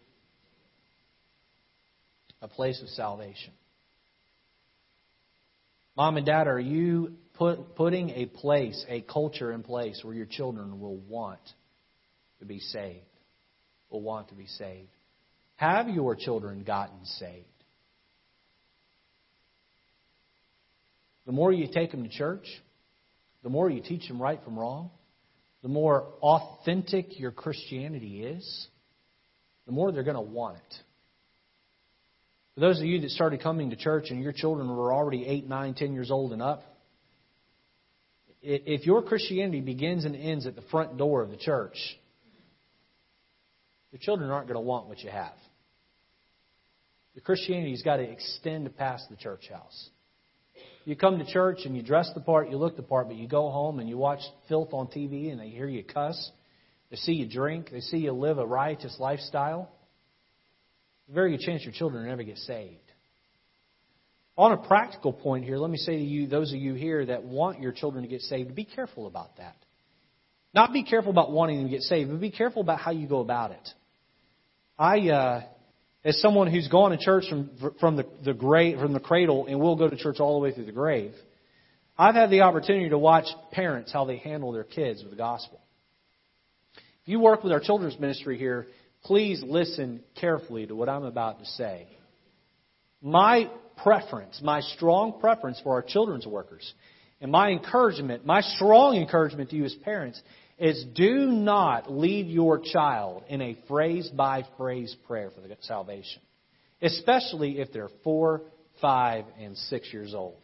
A place of salvation. Mom and Dad, are you putting a place, a culture in place where your children will want to be saved? Will want to be saved? Have your children gotten saved? The more you take them to church, the more you teach them right from wrong, the more authentic your Christianity is, the more they're going to want it. For those of you that started coming to church and your children were already 8, 9, 10 years old and up, if your Christianity begins and ends at the front door of the church, your children aren't going to want what you have. Your Christianity's got to extend past the church house. You come to church and you dress the part, you look the part, but you go home and you watch filth on TV and they hear you cuss, they see you drink, they see you live a riotous lifestyle. Very good chance your children never get saved. On a practical point here, let me say to you, those of you here that want your children to get saved, be careful about that. Not be careful about wanting them to get saved, but be careful about how you go about it. I, as someone who's gone to church from the cradle and will go to church all the way through the grave, I've had the opportunity to watch parents how they handle their kids with the gospel. If you work with our children's ministry here, please listen carefully to what I'm about to say. My preference, my strong preference for our children's workers, and my encouragement, my strong encouragement to you as parents, is do not lead your child in a phrase-by-phrase prayer for the salvation, especially if they're 4, 5, and 6 years old.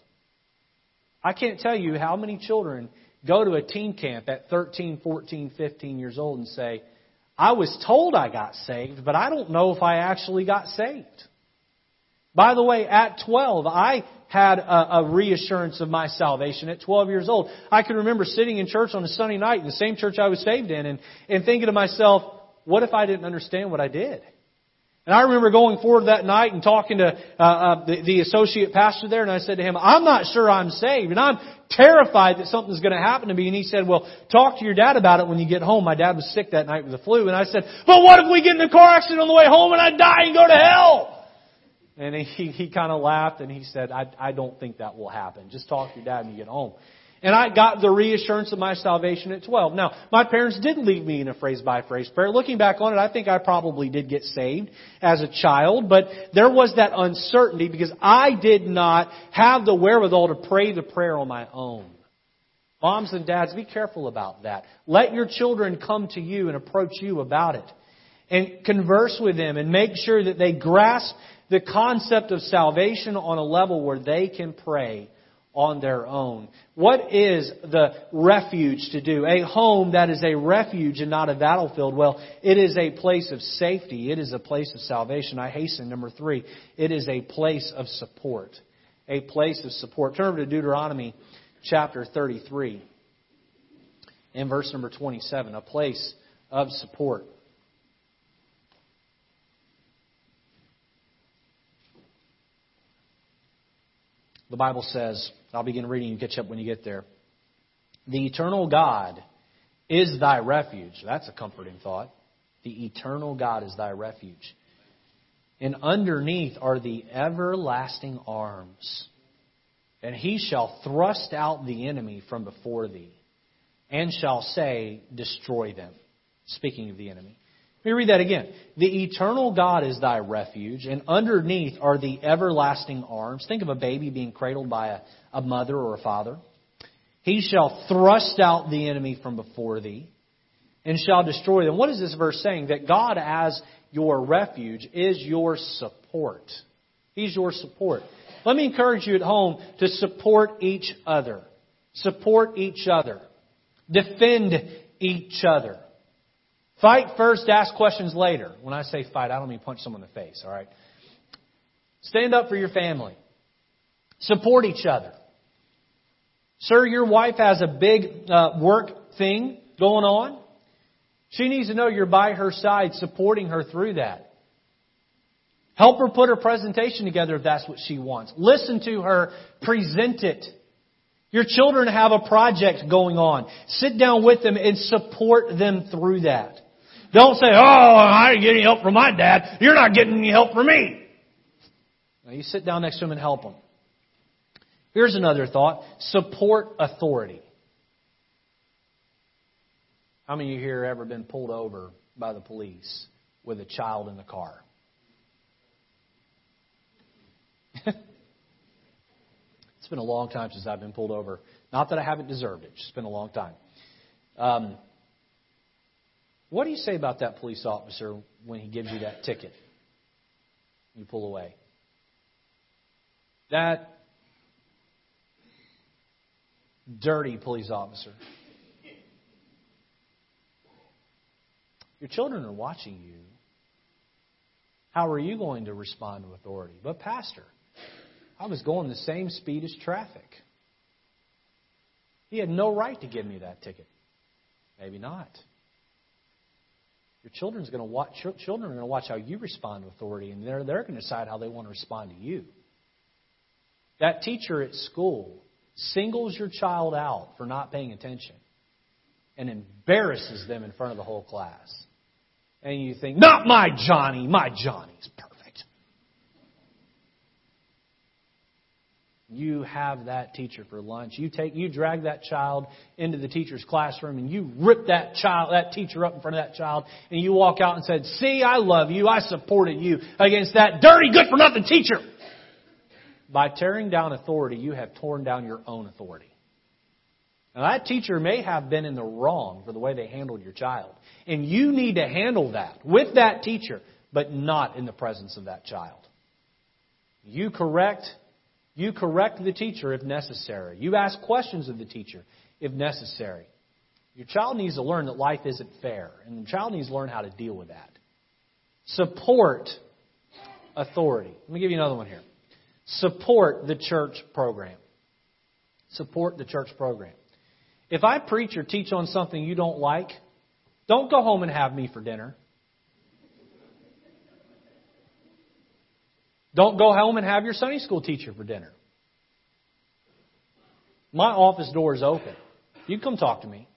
I can't tell you how many children go to a teen camp at 13, 14, 15 years old and say, I was told I got saved, but I don't know if I actually got saved. By the way, at 12, I had a reassurance of my salvation at 12 years old. I can remember sitting in church on a Sunday night in the same church I was saved in and thinking to myself, what if I didn't understand what I did? And I remember going forward that night and talking to the associate pastor there, and I said to him, I'm not sure I'm saved, and I'm terrified that something's going to happen to me. And he said, well, talk to your dad about it when you get home. My dad was sick that night with the flu, and I said, but what if we get in a car accident on the way home and I die and go to hell? And he kind of laughed, and he said, I don't think that will happen. Just talk to your dad when you get home. And I got the reassurance of my salvation at 12. Now, my parents did lead me in a phrase-by-phrase prayer. Looking back on it, I think I probably did get saved as a child, but there was that uncertainty because I did not have the wherewithal to pray the prayer on my own. Moms and dads, be careful about that. Let your children come to you and approach you about it. And converse with them and make sure that they grasp the concept of salvation on a level where they can pray on their own. What is the refuge to do? A home that is a refuge and not a battlefield. Well, it is a place of safety. It is a place of salvation. I hasten number 3. It is a place of support. A place of support. Turn over to Deuteronomy chapter 33 and verse number 27. A place of support. The Bible says, I'll begin reading and catch up when you get there. The eternal God is thy refuge. That's a comforting thought. The eternal God is thy refuge. And underneath are the everlasting arms. And he shall thrust out the enemy from before thee and shall say, destroy them. Speaking of the enemy. Let me read that again. The eternal God is thy refuge, and underneath are the everlasting arms. Think of a baby being cradled by a mother or a father. He shall thrust out the enemy from before thee, and shall destroy them. What is this verse saying? That God as your refuge is your support. He's your support. Let me encourage you at home to support each other. Support each other. Defend each other. Fight first, ask questions later. When I say fight, I don't mean punch someone in the face, all right? Stand up for your family. Support each other. Sir, your wife has a big work thing going on. She needs to know you're by her side supporting her through that. Help her put her presentation together if that's what she wants. Listen to her, present it. Your children have a project going on. Sit down with them and support them through that. Don't say, oh, I didn't get any help from my dad. You're not getting any help from me. Now you sit down next to them and help them. Here's another thought. Support authority. How many of you here have ever been pulled over by the police with a child in the car? It's been a long time since I've been pulled over. Not that I haven't deserved it. It's just been a long time. What do you say about that police officer when he gives you that ticket? You pull away. That dirty police officer. Your children are watching you. How are you going to respond to authority? But pastor, I was going the same speed as traffic. He had no right to give me that ticket. Maybe not. Your children's going to watch. Children are going to watch how you respond to authority, and they're going to decide how they want to respond to you. That teacher at school singles your child out for not paying attention, and embarrasses them in front of the whole class. And you think, "Not my Johnny. My Johnny's perfect." You have that teacher for lunch. You drag that child into the teacher's classroom and you rip that teacher up in front of that child, and you walk out and said, "See, I love you. I supported you against that dirty, good-for-nothing teacher." By tearing down authority, you have torn down your own authority. Now, that teacher may have been in the wrong for the way they handled your child. And you need to handle that with that teacher, but not in the presence of that child. You correct the teacher if necessary. You ask questions of the teacher if necessary. Your child needs to learn that life isn't fair, and the child needs to learn how to deal with that. Support authority. Let me give you another one here. Support the church program. Support the church program. If I preach or teach on something you don't like, don't go home and have me for dinner. Don't go home and have your Sunday school teacher for dinner. My office door is open. You come talk to me.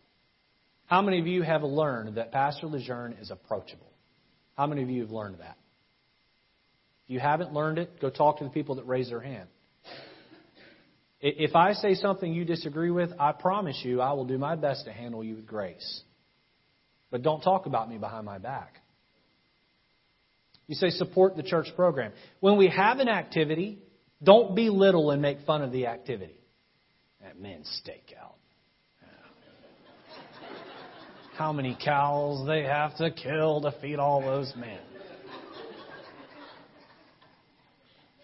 How many of you have learned that Pastor Lejeune is approachable? How many of you have learned that? If you haven't learned it, go talk to the people that raise their hand. If I say something you disagree with, I promise you I will do my best to handle you with grace. But don't talk about me behind my back. You say support the church program. When we have an activity, don't belittle and make fun of the activity. That men's stakeout. How many cows they have to kill to feed all those men.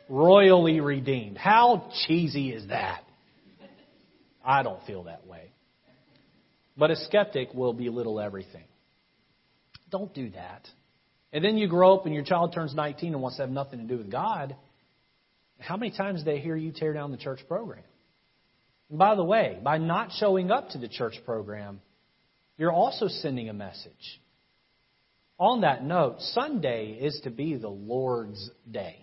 Royally redeemed. How cheesy is that? I don't feel that way. But a skeptic will belittle everything. Don't do that. And then you grow up and your child turns 19 and wants to have nothing to do with God. How many times do they hear you tear down the church program? And by the way, by not showing up to the church program, you're also sending a message. On that note, Sunday is to be the Lord's day.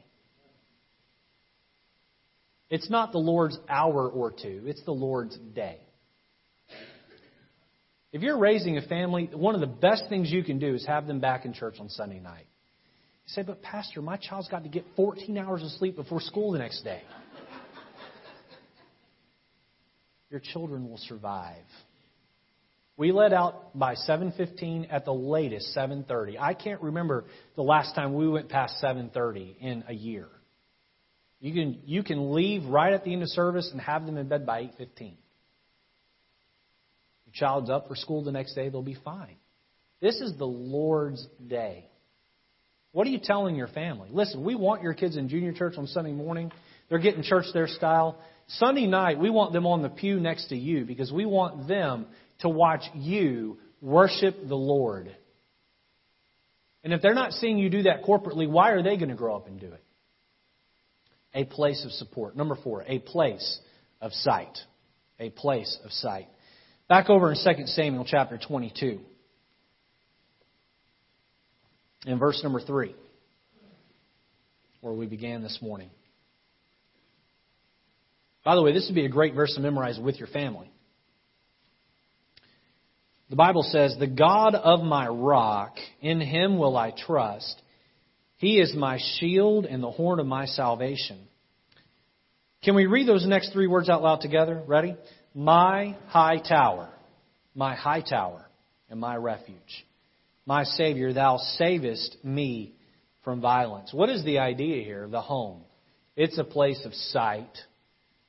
It's not the Lord's hour or two. It's the Lord's day. If you're raising a family, one of the best things you can do is have them back in church on Sunday night. You say, "But Pastor, my child's got to get 14 hours of sleep before school the next day." Your children will survive. We let out by 7:15 at the latest, 7:30. I can't remember the last time we went past 7:30 in a year. You can leave right at the end of service and have them in bed by 8:15. Child's up for school the next day, they'll be fine. This is the Lord's day. What are you telling your family? Listen, we want your kids in junior church on Sunday morning. They're getting church their style. Sunday night, we want them on the pew next to you because we want them to watch you worship the Lord. And if they're not seeing you do that corporately, why are they going to grow up and do it? A place of support. Number 4, a place of sight. A place of sight. Back over in 2 Samuel chapter 22 and verse number 3, where we began this morning. By the way, this would be a great verse to memorize with your family. The Bible says, "The God of my rock, in him will I trust. He is my shield and the horn of my salvation." Can we read those next 3 words out loud together? Ready? My high tower, and my refuge. My Savior, thou savest me from violence. What is the idea here? The home. It's a place of sight,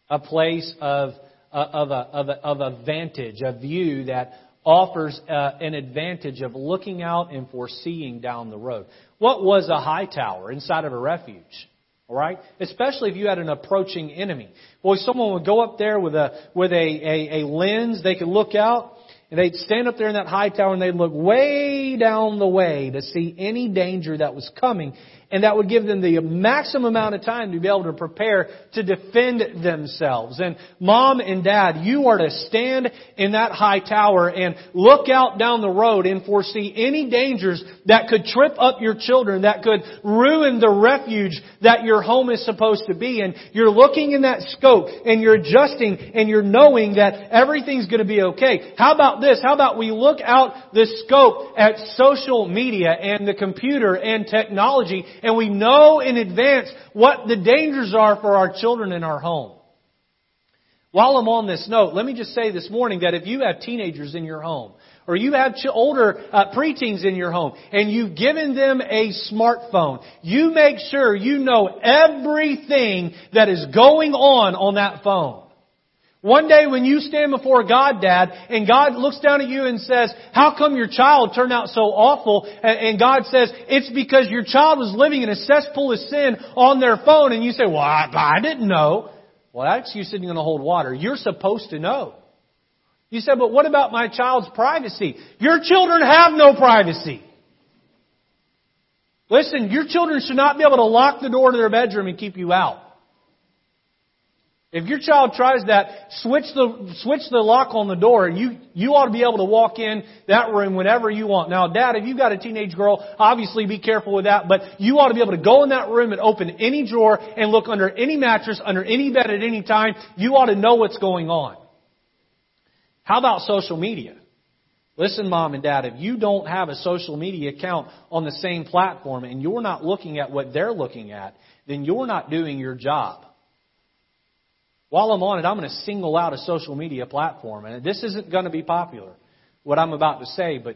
a place of a vantage, a view that offers an advantage of looking out and foreseeing down the road. What was a high tower inside of a refuge? All right? Especially if you had an approaching enemy. Boy, someone would go up there with a lens. They could look out, and they'd stand up there in that high tower, and they'd look way down the way to see any danger that was coming. And that would give them the maximum amount of time to be able to prepare to defend themselves. And Mom and Dad, you are to stand in that high tower and look out down the road and foresee any dangers that could trip up your children, that could ruin the refuge that your home is supposed to be. And you're looking in that scope and you're adjusting and you're knowing that everything's going to be okay. How about this? How about we look out the scope at social media and the computer and technology, and we know in advance what the dangers are for our children in our home. While I'm on this note, let me just say this morning that if you have teenagers in your home, or you have older preteens in your home, and you've given them a smartphone, you make sure you know everything that is going on that phone. One day when you stand before God, Dad, and God looks down at you and says, how come your child turned out so awful? And God says, it's because your child was living in a cesspool of sin on their phone. And you say, well, I didn't know. Well, that excuse isn't going to hold water. You're supposed to know. You said, but what about my child's privacy? Your children have no privacy. Listen, your children should not be able to lock the door to their bedroom and keep you out. If your child tries that, switch the lock on the door, and you ought to be able to walk in that room whenever you want. Now, Dad, if you've got a teenage girl, obviously be careful with that, but you ought to be able to go in that room and open any drawer and look under any mattress, under any bed at any time. You ought to know what's going on. How about social media? Listen, Mom and Dad, if you don't have a social media account on the same platform and you're not looking at what they're looking at, then you're not doing your job. While I'm on it, I'm going to single out a social media platform. And this isn't going to be popular, what I'm about to say, but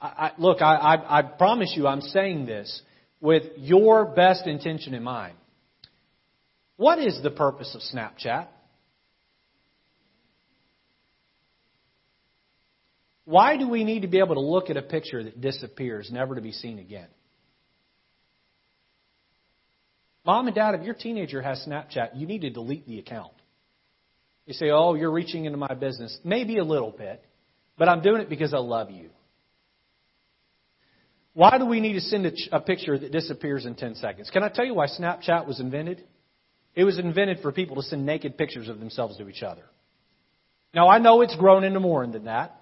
I promise you I'm saying this with your best intention in mind. What is the purpose of Snapchat? Why do we need to be able to look at a picture that disappears, never to be seen again? Mom and Dad, if your teenager has Snapchat, you need to delete the account. You say, oh, you're reaching into my business. Maybe a little bit, but I'm doing it because I love you. Why do we need to send a picture that disappears in 10 seconds? Can I tell you why Snapchat was invented? It was invented for people to send naked pictures of themselves to each other. Now, I know it's grown into more than that.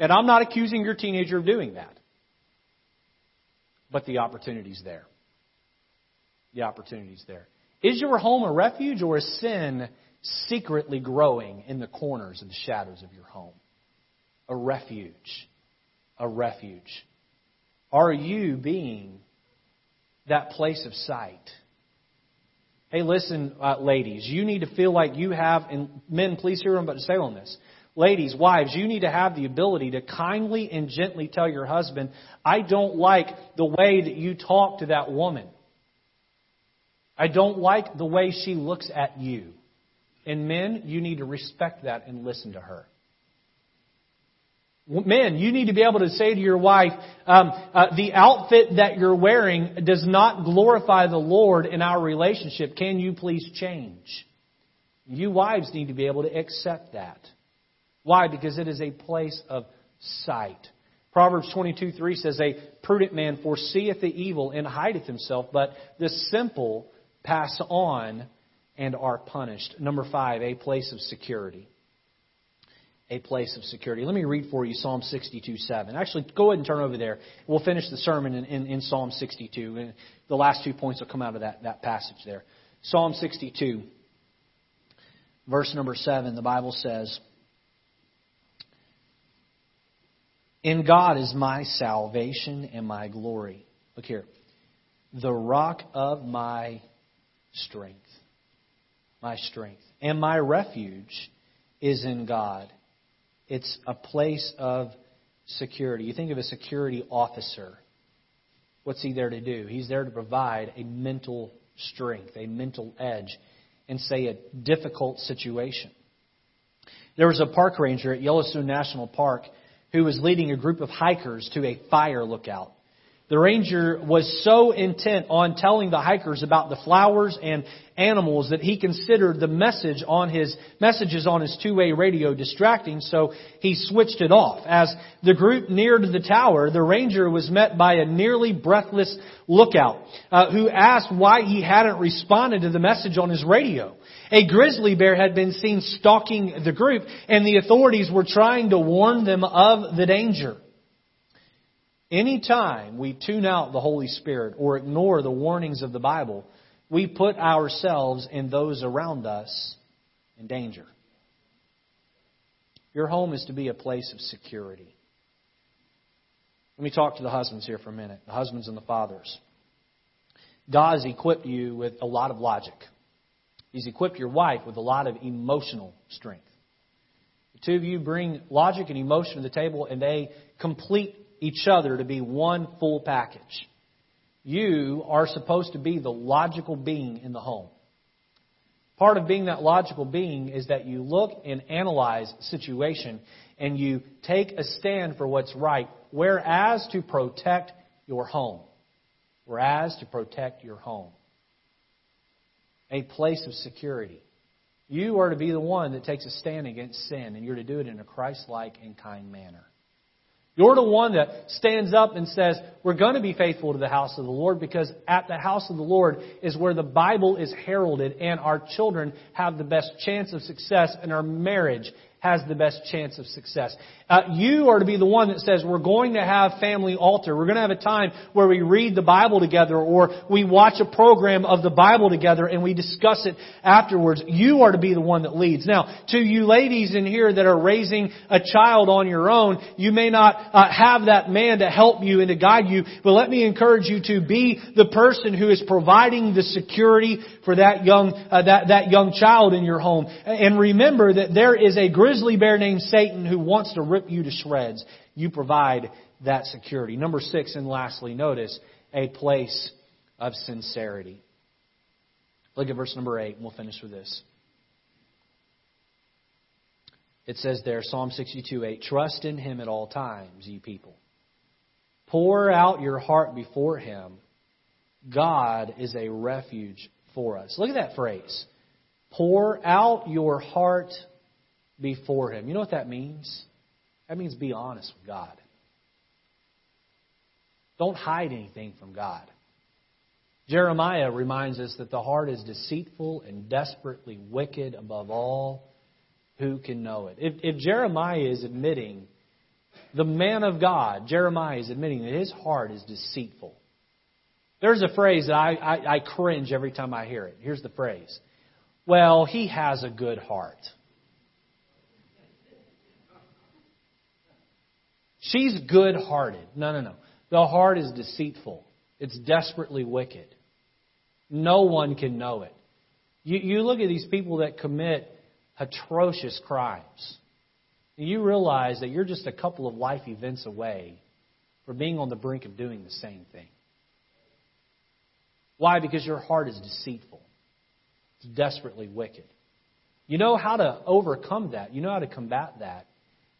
And I'm not accusing your teenager of doing that. But the opportunity's there. The opportunity's there. Is your home a refuge, or is sin secretly growing in the corners and the shadows of your home? A refuge. A refuge. Are you being that place of sight? Hey, listen, ladies, you need to feel like you have, and men, please hear what I'm about to say on this. Ladies, wives, you need to have the ability to kindly and gently tell your husband, I don't like the way that you talk to that woman. I don't like the way she looks at you. And men, you need to respect that and listen to her. Men, you need to be able to say to your wife, the outfit that you're wearing does not glorify the Lord in our relationship. Can you please change? You wives need to be able to accept that. Why? Because it is a place of sight. Proverbs 22:3 says, a prudent man foreseeth the evil and hideth himself, but the simple pass on and are punished. Number 5, a place of security. A place of security. Let me read for you Psalm 62:7. Actually, go ahead and turn over there. We'll finish the sermon in Psalm 62. And the last 2 points will come out of that passage there. Psalm 62, verse number 7, the Bible says, in God is my salvation and my glory. Look here. The rock of my strength, and my refuge is in God. It's a place of security. You think of a security officer. What's he there to do? He's there to provide a mental strength, a mental edge, in, say, a difficult situation. There was a park ranger at Yellowstone National Park who was leading a group of hikers to a fire lookout. The ranger was so intent on telling the hikers about the flowers and animals that he considered the messages on his two-way radio distracting, so he switched it off. As the group neared the tower, the ranger was met by a nearly breathless lookout, who asked why he hadn't responded to the message on his radio. A grizzly bear had been seen stalking the group, and the authorities were trying to warn them of the danger. Anytime we tune out the Holy Spirit or ignore the warnings of the Bible, we put ourselves and those around us in danger. Your home is to be a place of security. Let me talk to the husbands here for a minute, the husbands and the fathers. God has equipped you with a lot of logic. He's equipped your wife with a lot of emotional strength. The two of you bring logic and emotion to the table, and they complete each other to be one full package. You are supposed to be the logical being in the home. Part of being that logical being is that you look and analyze situation and you take a stand for what's right, whereas to protect your home. Whereas to protect your home. A place of security. You are to be the one that takes a stand against sin, and you're to do it in a Christ-like and kind manner. You're the one that stands up and says, we're going to be faithful to the house of the Lord, because at the house of the Lord is where the Bible is heralded and our children have the best chance of success and our marriage has the best chance of success. You are to be the one that says, we're going to have family altar. We're going to have a time where we read the Bible together, or we watch a program of the Bible together and we discuss it afterwards. You are to be the one that leads. Now, to you ladies in here that are raising a child on your own, you may not have that man to help you and to guide you, but let me encourage you to be the person who is providing the security for that young child in your home. And remember that there is a grizzly bear named Satan who wants to rip you to shreds. You provide that security. Number six, and lastly, notice a place of sincerity. Look at verse number 8, and we'll finish with this. It says there, Psalm 62:8, trust in Him at all times, ye people. Pour out your heart before Him. God is a refuge for us. Look at that phrase. Pour out your heart before Him. You know what that means? That means be honest with God. Don't hide anything from God. Jeremiah reminds us that the heart is deceitful and desperately wicked above all. Who can know it? If Jeremiah is admitting, the man of God, Jeremiah is admitting that his heart is deceitful. There's a phrase that I cringe every time I hear it. Here's the phrase. Well, he has a good heart. She's good-hearted. No. The heart is deceitful. It's desperately wicked. No one can know it. You look at these people that commit atrocious crimes. And you realize that you're just a couple of life events away from being on the brink of doing the same thing. Why? Because your heart is deceitful. It's desperately wicked. You know how to overcome that. You know how to combat that.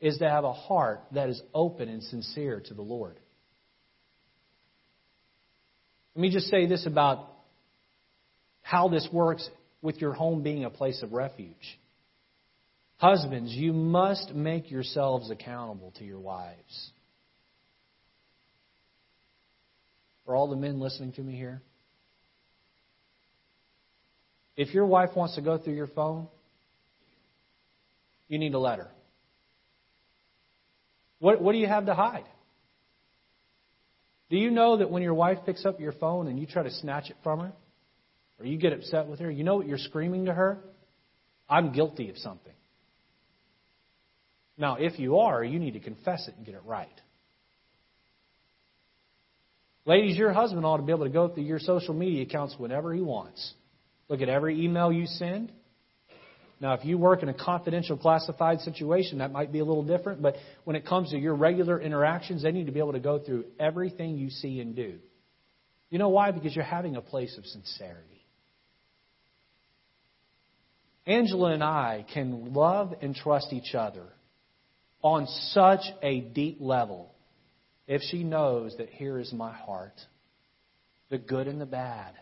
Is to have a heart that is open and sincere to the Lord. Let me just say this about how this works with your home being a place of refuge. Husbands, you must make yourselves accountable to your wives. For all the men listening to me here, if your wife wants to go through your phone, you need to let her. What do you have to hide? Do you know that when your wife picks up your phone and you try to snatch it from her, or you get upset with her, you know what you're screaming to her? I'm guilty of something. Now, if you are, you need to confess it and get it right. Ladies, your husband ought to be able to go through your social media accounts whenever he wants. Look at every email you send. Now, if you work in a confidential classified situation, that might be a little different. But when it comes to your regular interactions, they need to be able to go through everything you see and do. You know why? Because you're having a place of sincerity. Angela and I can love and trust each other on such a deep level if she knows that here is my heart, the good and the bad.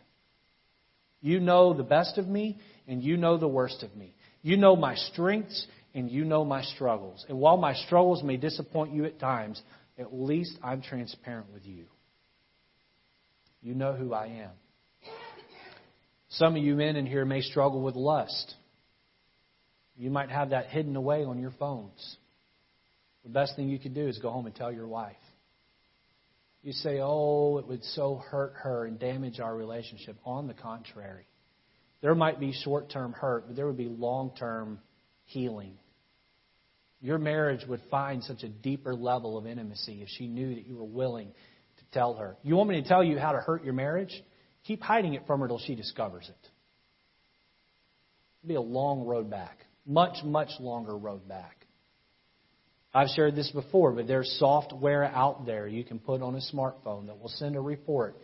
You know the best of me, and you know the worst of me. You know my strengths and you know my struggles. And while my struggles may disappoint you at times, at least I'm transparent with you. You know who I am. Some of you men in here may struggle with lust. You might have that hidden away on your phones. The best thing you can do is go home and tell your wife. You say, oh, it would so hurt her and damage our relationship. On the contrary. There might be short-term hurt, but there would be long-term healing. Your marriage would find such a deeper level of intimacy if she knew that you were willing to tell her. You want me to tell you how to hurt your marriage? Keep hiding it from her till she discovers it. It'll be a long road back, much, much longer road back. I've shared this before, but there's software out there you can put on a smartphone that will send a report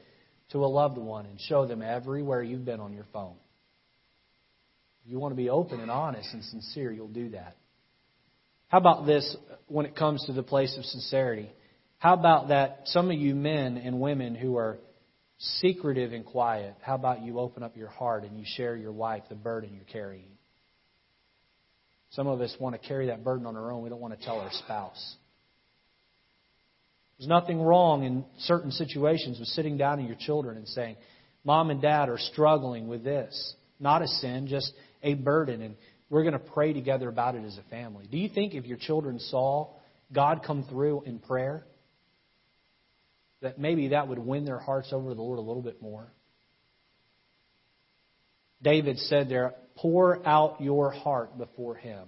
to a loved one and show them everywhere you've been on your phone. If you want to be open and honest and sincere, you'll do that. How about this when it comes to the place of sincerity? How about that some of you men and women who are secretive and quiet, how about you open up your heart and you share your wife the burden you're carrying? Some of us want to carry that burden on our own. We don't want to tell our spouse. There's nothing wrong in certain situations with sitting down to your children and saying, Mom and Dad are struggling with this. Not a sin, just a burden. And we're going to pray together about it as a family. Do you think if your children saw God come through in prayer, that maybe that would win their hearts over to the Lord a little bit more? David said there, pour out your heart before Him.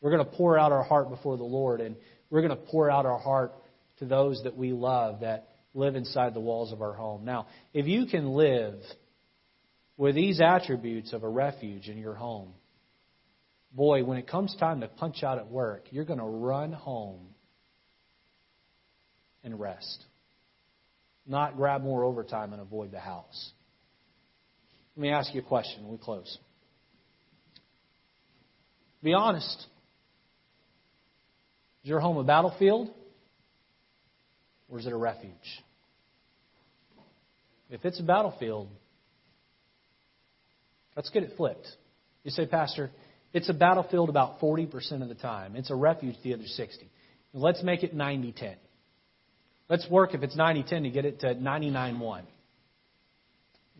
We're going to pour out our heart before the Lord, and we're going to pour out our heart to those that we love that live inside the walls of our home. Now, if you can live with these attributes of a refuge in your home, boy, when it comes time to punch out at work, you're going to run home and rest. Not grab more overtime and avoid the house. Let me ask you a question. We close. Be honest. Is your home a battlefield? Or is it a refuge? If it's a battlefield, let's get it flipped. You say, Pastor, it's a battlefield about 40% of the time. It's a refuge the other 60%. Let's make it 90-10. Let's work, if it's 90-10, to get it to 99-1.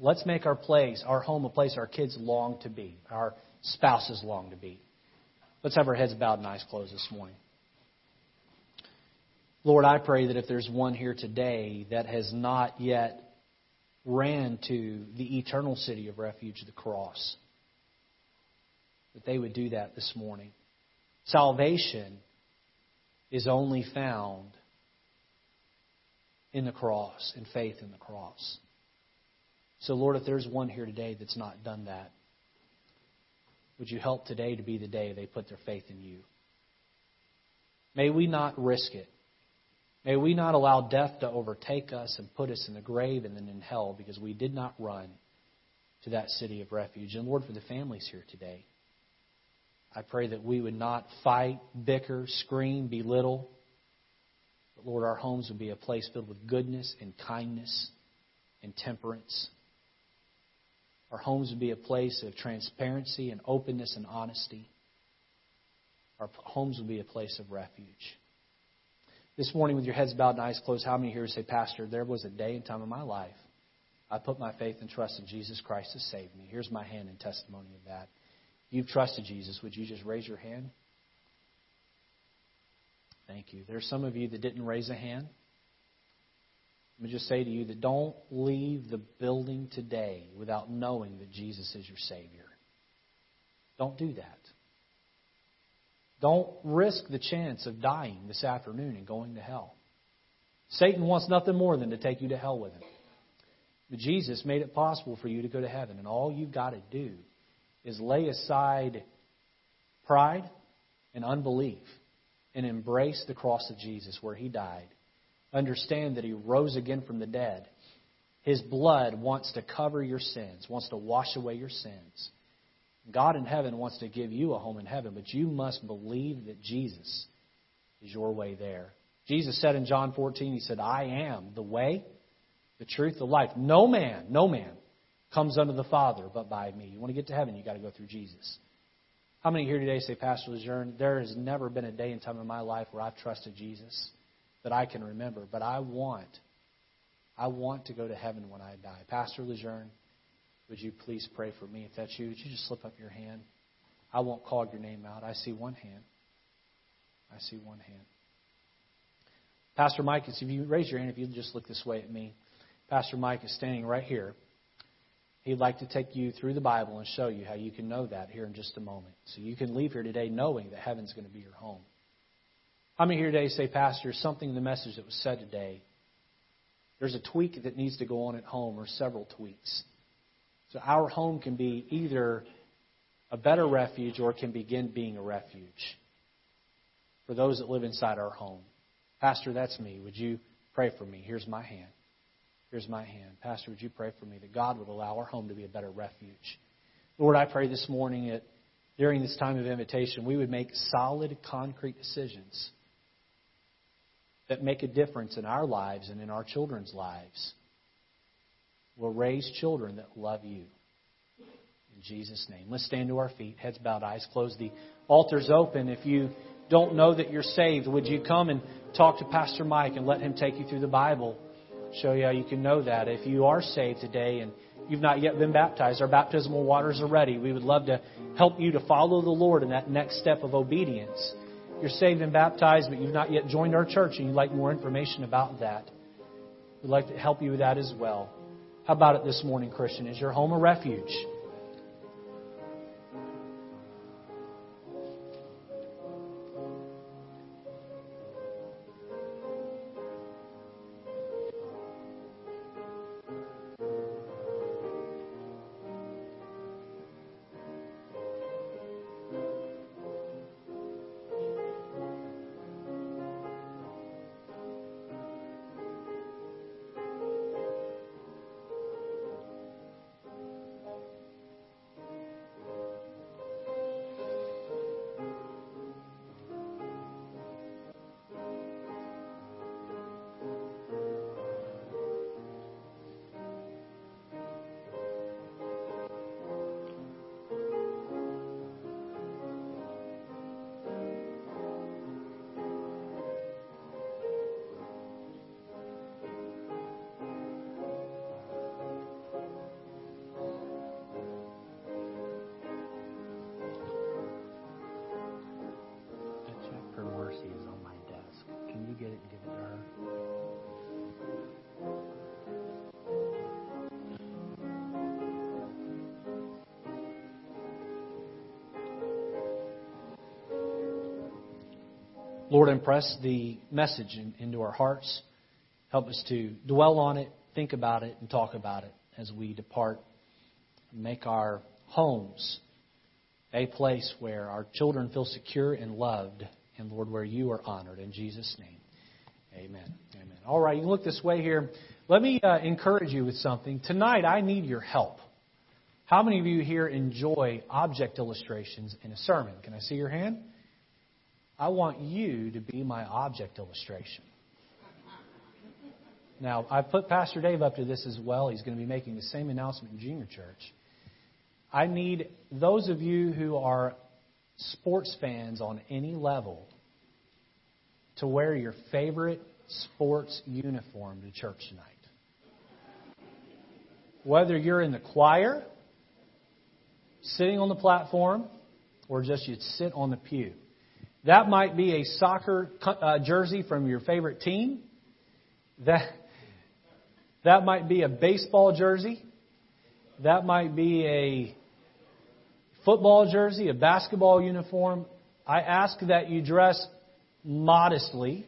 Let's make our place, our home, a place our kids long to be, our spouses long to be. Let's have our heads bowed and eyes closed this morning. Lord, I pray that if there's one here today that has not yet ran to the eternal city of refuge, the cross, that they would do that this morning. Salvation is only found in the cross, in faith in the cross. So, Lord, if there's one here today that's not done that, would you help today to be the day they put their faith in you? May we not risk it. May we not allow death to overtake us and put us in the grave and then in hell because we did not run to that city of refuge. And, Lord, for the families here today, I pray that we would not fight, bicker, scream, belittle. Lord, our homes would be a place filled with goodness and kindness and temperance. Our homes would be a place of transparency and openness and honesty. Our homes would be a place of refuge. This morning, with your heads bowed and eyes closed, how many here say, Pastor, there was a day and time in my life I put my faith and trust in Jesus Christ to save me. Here's my hand in testimony of that. You've trusted Jesus. Would you just raise your hand? Thank you. There are some of you that didn't raise a hand. Let me just say to you that don't leave the building today without knowing that Jesus is your Savior. Don't do that. Don't risk the chance of dying this afternoon and going to hell. Satan wants nothing more than to take you to hell with him. But Jesus made it possible for you to go to heaven, and all you've got to do is lay aside pride and unbelief and embrace the cross of Jesus where He died. Understand that He rose again from the dead. His blood wants to cover your sins, wants to wash away your sins. God in heaven wants to give you a home in heaven, but you must believe that Jesus is your way there. Jesus said in John 14, He said, I am the way, the truth, the life. No man comes unto the Father but by me. You want to get to heaven, you've got to go through Jesus. How many here today say, Pastor Lejeune, there has never been a day and time in my life where I've trusted Jesus that I can remember, but I want to go to heaven when I die. Pastor Lejeune, would you please pray for me? If that's you, would you just slip up your hand? I won't call your name out. I see one hand. Pastor Mike, if you raise your hand, if you'd just look this way at me. Pastor Mike is standing right here. He'd like to take you through the Bible and show you how you can know that here in just a moment. So you can leave here today knowing that heaven's going to be your home. How many here today say, Pastor, something in the message that was said today, there's a tweak that needs to go on at home or several tweaks. So our home can be either a better refuge or can begin being a refuge for those that live inside our home. Pastor, that's me. Would you pray for me? Here's my hand. Here's my hand. Pastor, would you pray for me that God would allow our home to be a better refuge? Lord, I pray this morning that during this time of invitation, we would make solid, concrete decisions that make a difference in our lives and in our children's lives. We'll raise children that love you. In Jesus' name. Let's stand to our feet, heads bowed, eyes closed. The altar's open. If you don't know that you're saved, would you come and talk to Pastor Mike and let him take you through the Bible, show you how you can know that. If you are saved today and you've not yet been baptized, our baptismal waters are ready. We would love to help you to follow the Lord in that next step of obedience. You're saved and baptized, but you've not yet joined our church and you'd like more information about that. We'd like to help you with that as well. How about it this morning, Christian? Is your home a refuge? Lord, impress the message into our hearts. Help us to dwell on it, think about it, and talk about it as we depart. Make our homes a place where our children feel secure and loved, and Lord, where you are honored. In Jesus' name, amen. Amen. All right, you can look this way here. Let me encourage you with something. Tonight, I need your help. How many of you here enjoy object illustrations in a sermon? Can I see your hand? I want you to be my object illustration. Now, I put Pastor Dave up to this as well. He's going to be making the same announcement in Junior Church. I need those of you who are sports fans on any level to wear your favorite sports uniform to church tonight. Whether you're in the choir, sitting on the platform, or just you'd sit on the pew. That might be a soccer jersey from your favorite team. That might be a baseball jersey. That might be a football jersey, a basketball uniform. I ask that you dress modestly.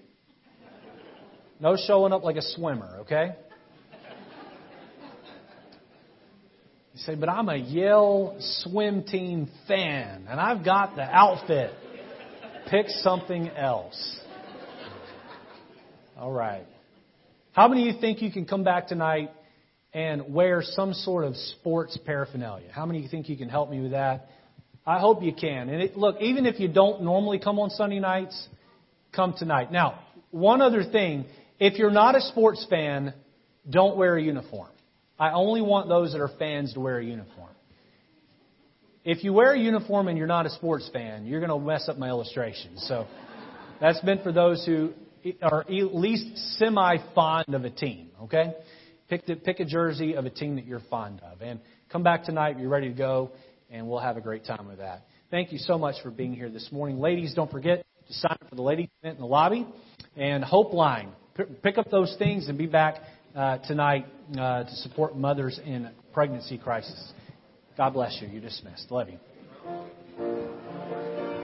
No showing up like a swimmer, okay? You say, but I'm a Yale swim team fan, and I've got the outfit. Pick something else. All right. How many of you think you can come back tonight and wear some sort of sports paraphernalia? How many of you think you can help me with that? I hope you can. And look, even if you don't normally come on Sunday nights, come tonight. Now, one other thing. If you're not a sports fan, don't wear a uniform. I only want those that are fans to wear a uniform. If you wear a uniform and you're not a sports fan, you're going to mess up my illustration. So that's meant for those who are at least semi-fond of a team, okay? Pick a jersey of a team that you're fond of. And come back tonight, you're ready to go, and we'll have a great time with that. Thank you so much for being here this morning. Ladies, don't forget to sign up for the ladies event in the lobby. And Hope Line, pick up those things and be back tonight to support mothers in pregnancy crisis. God bless you. You're dismissed. Love you.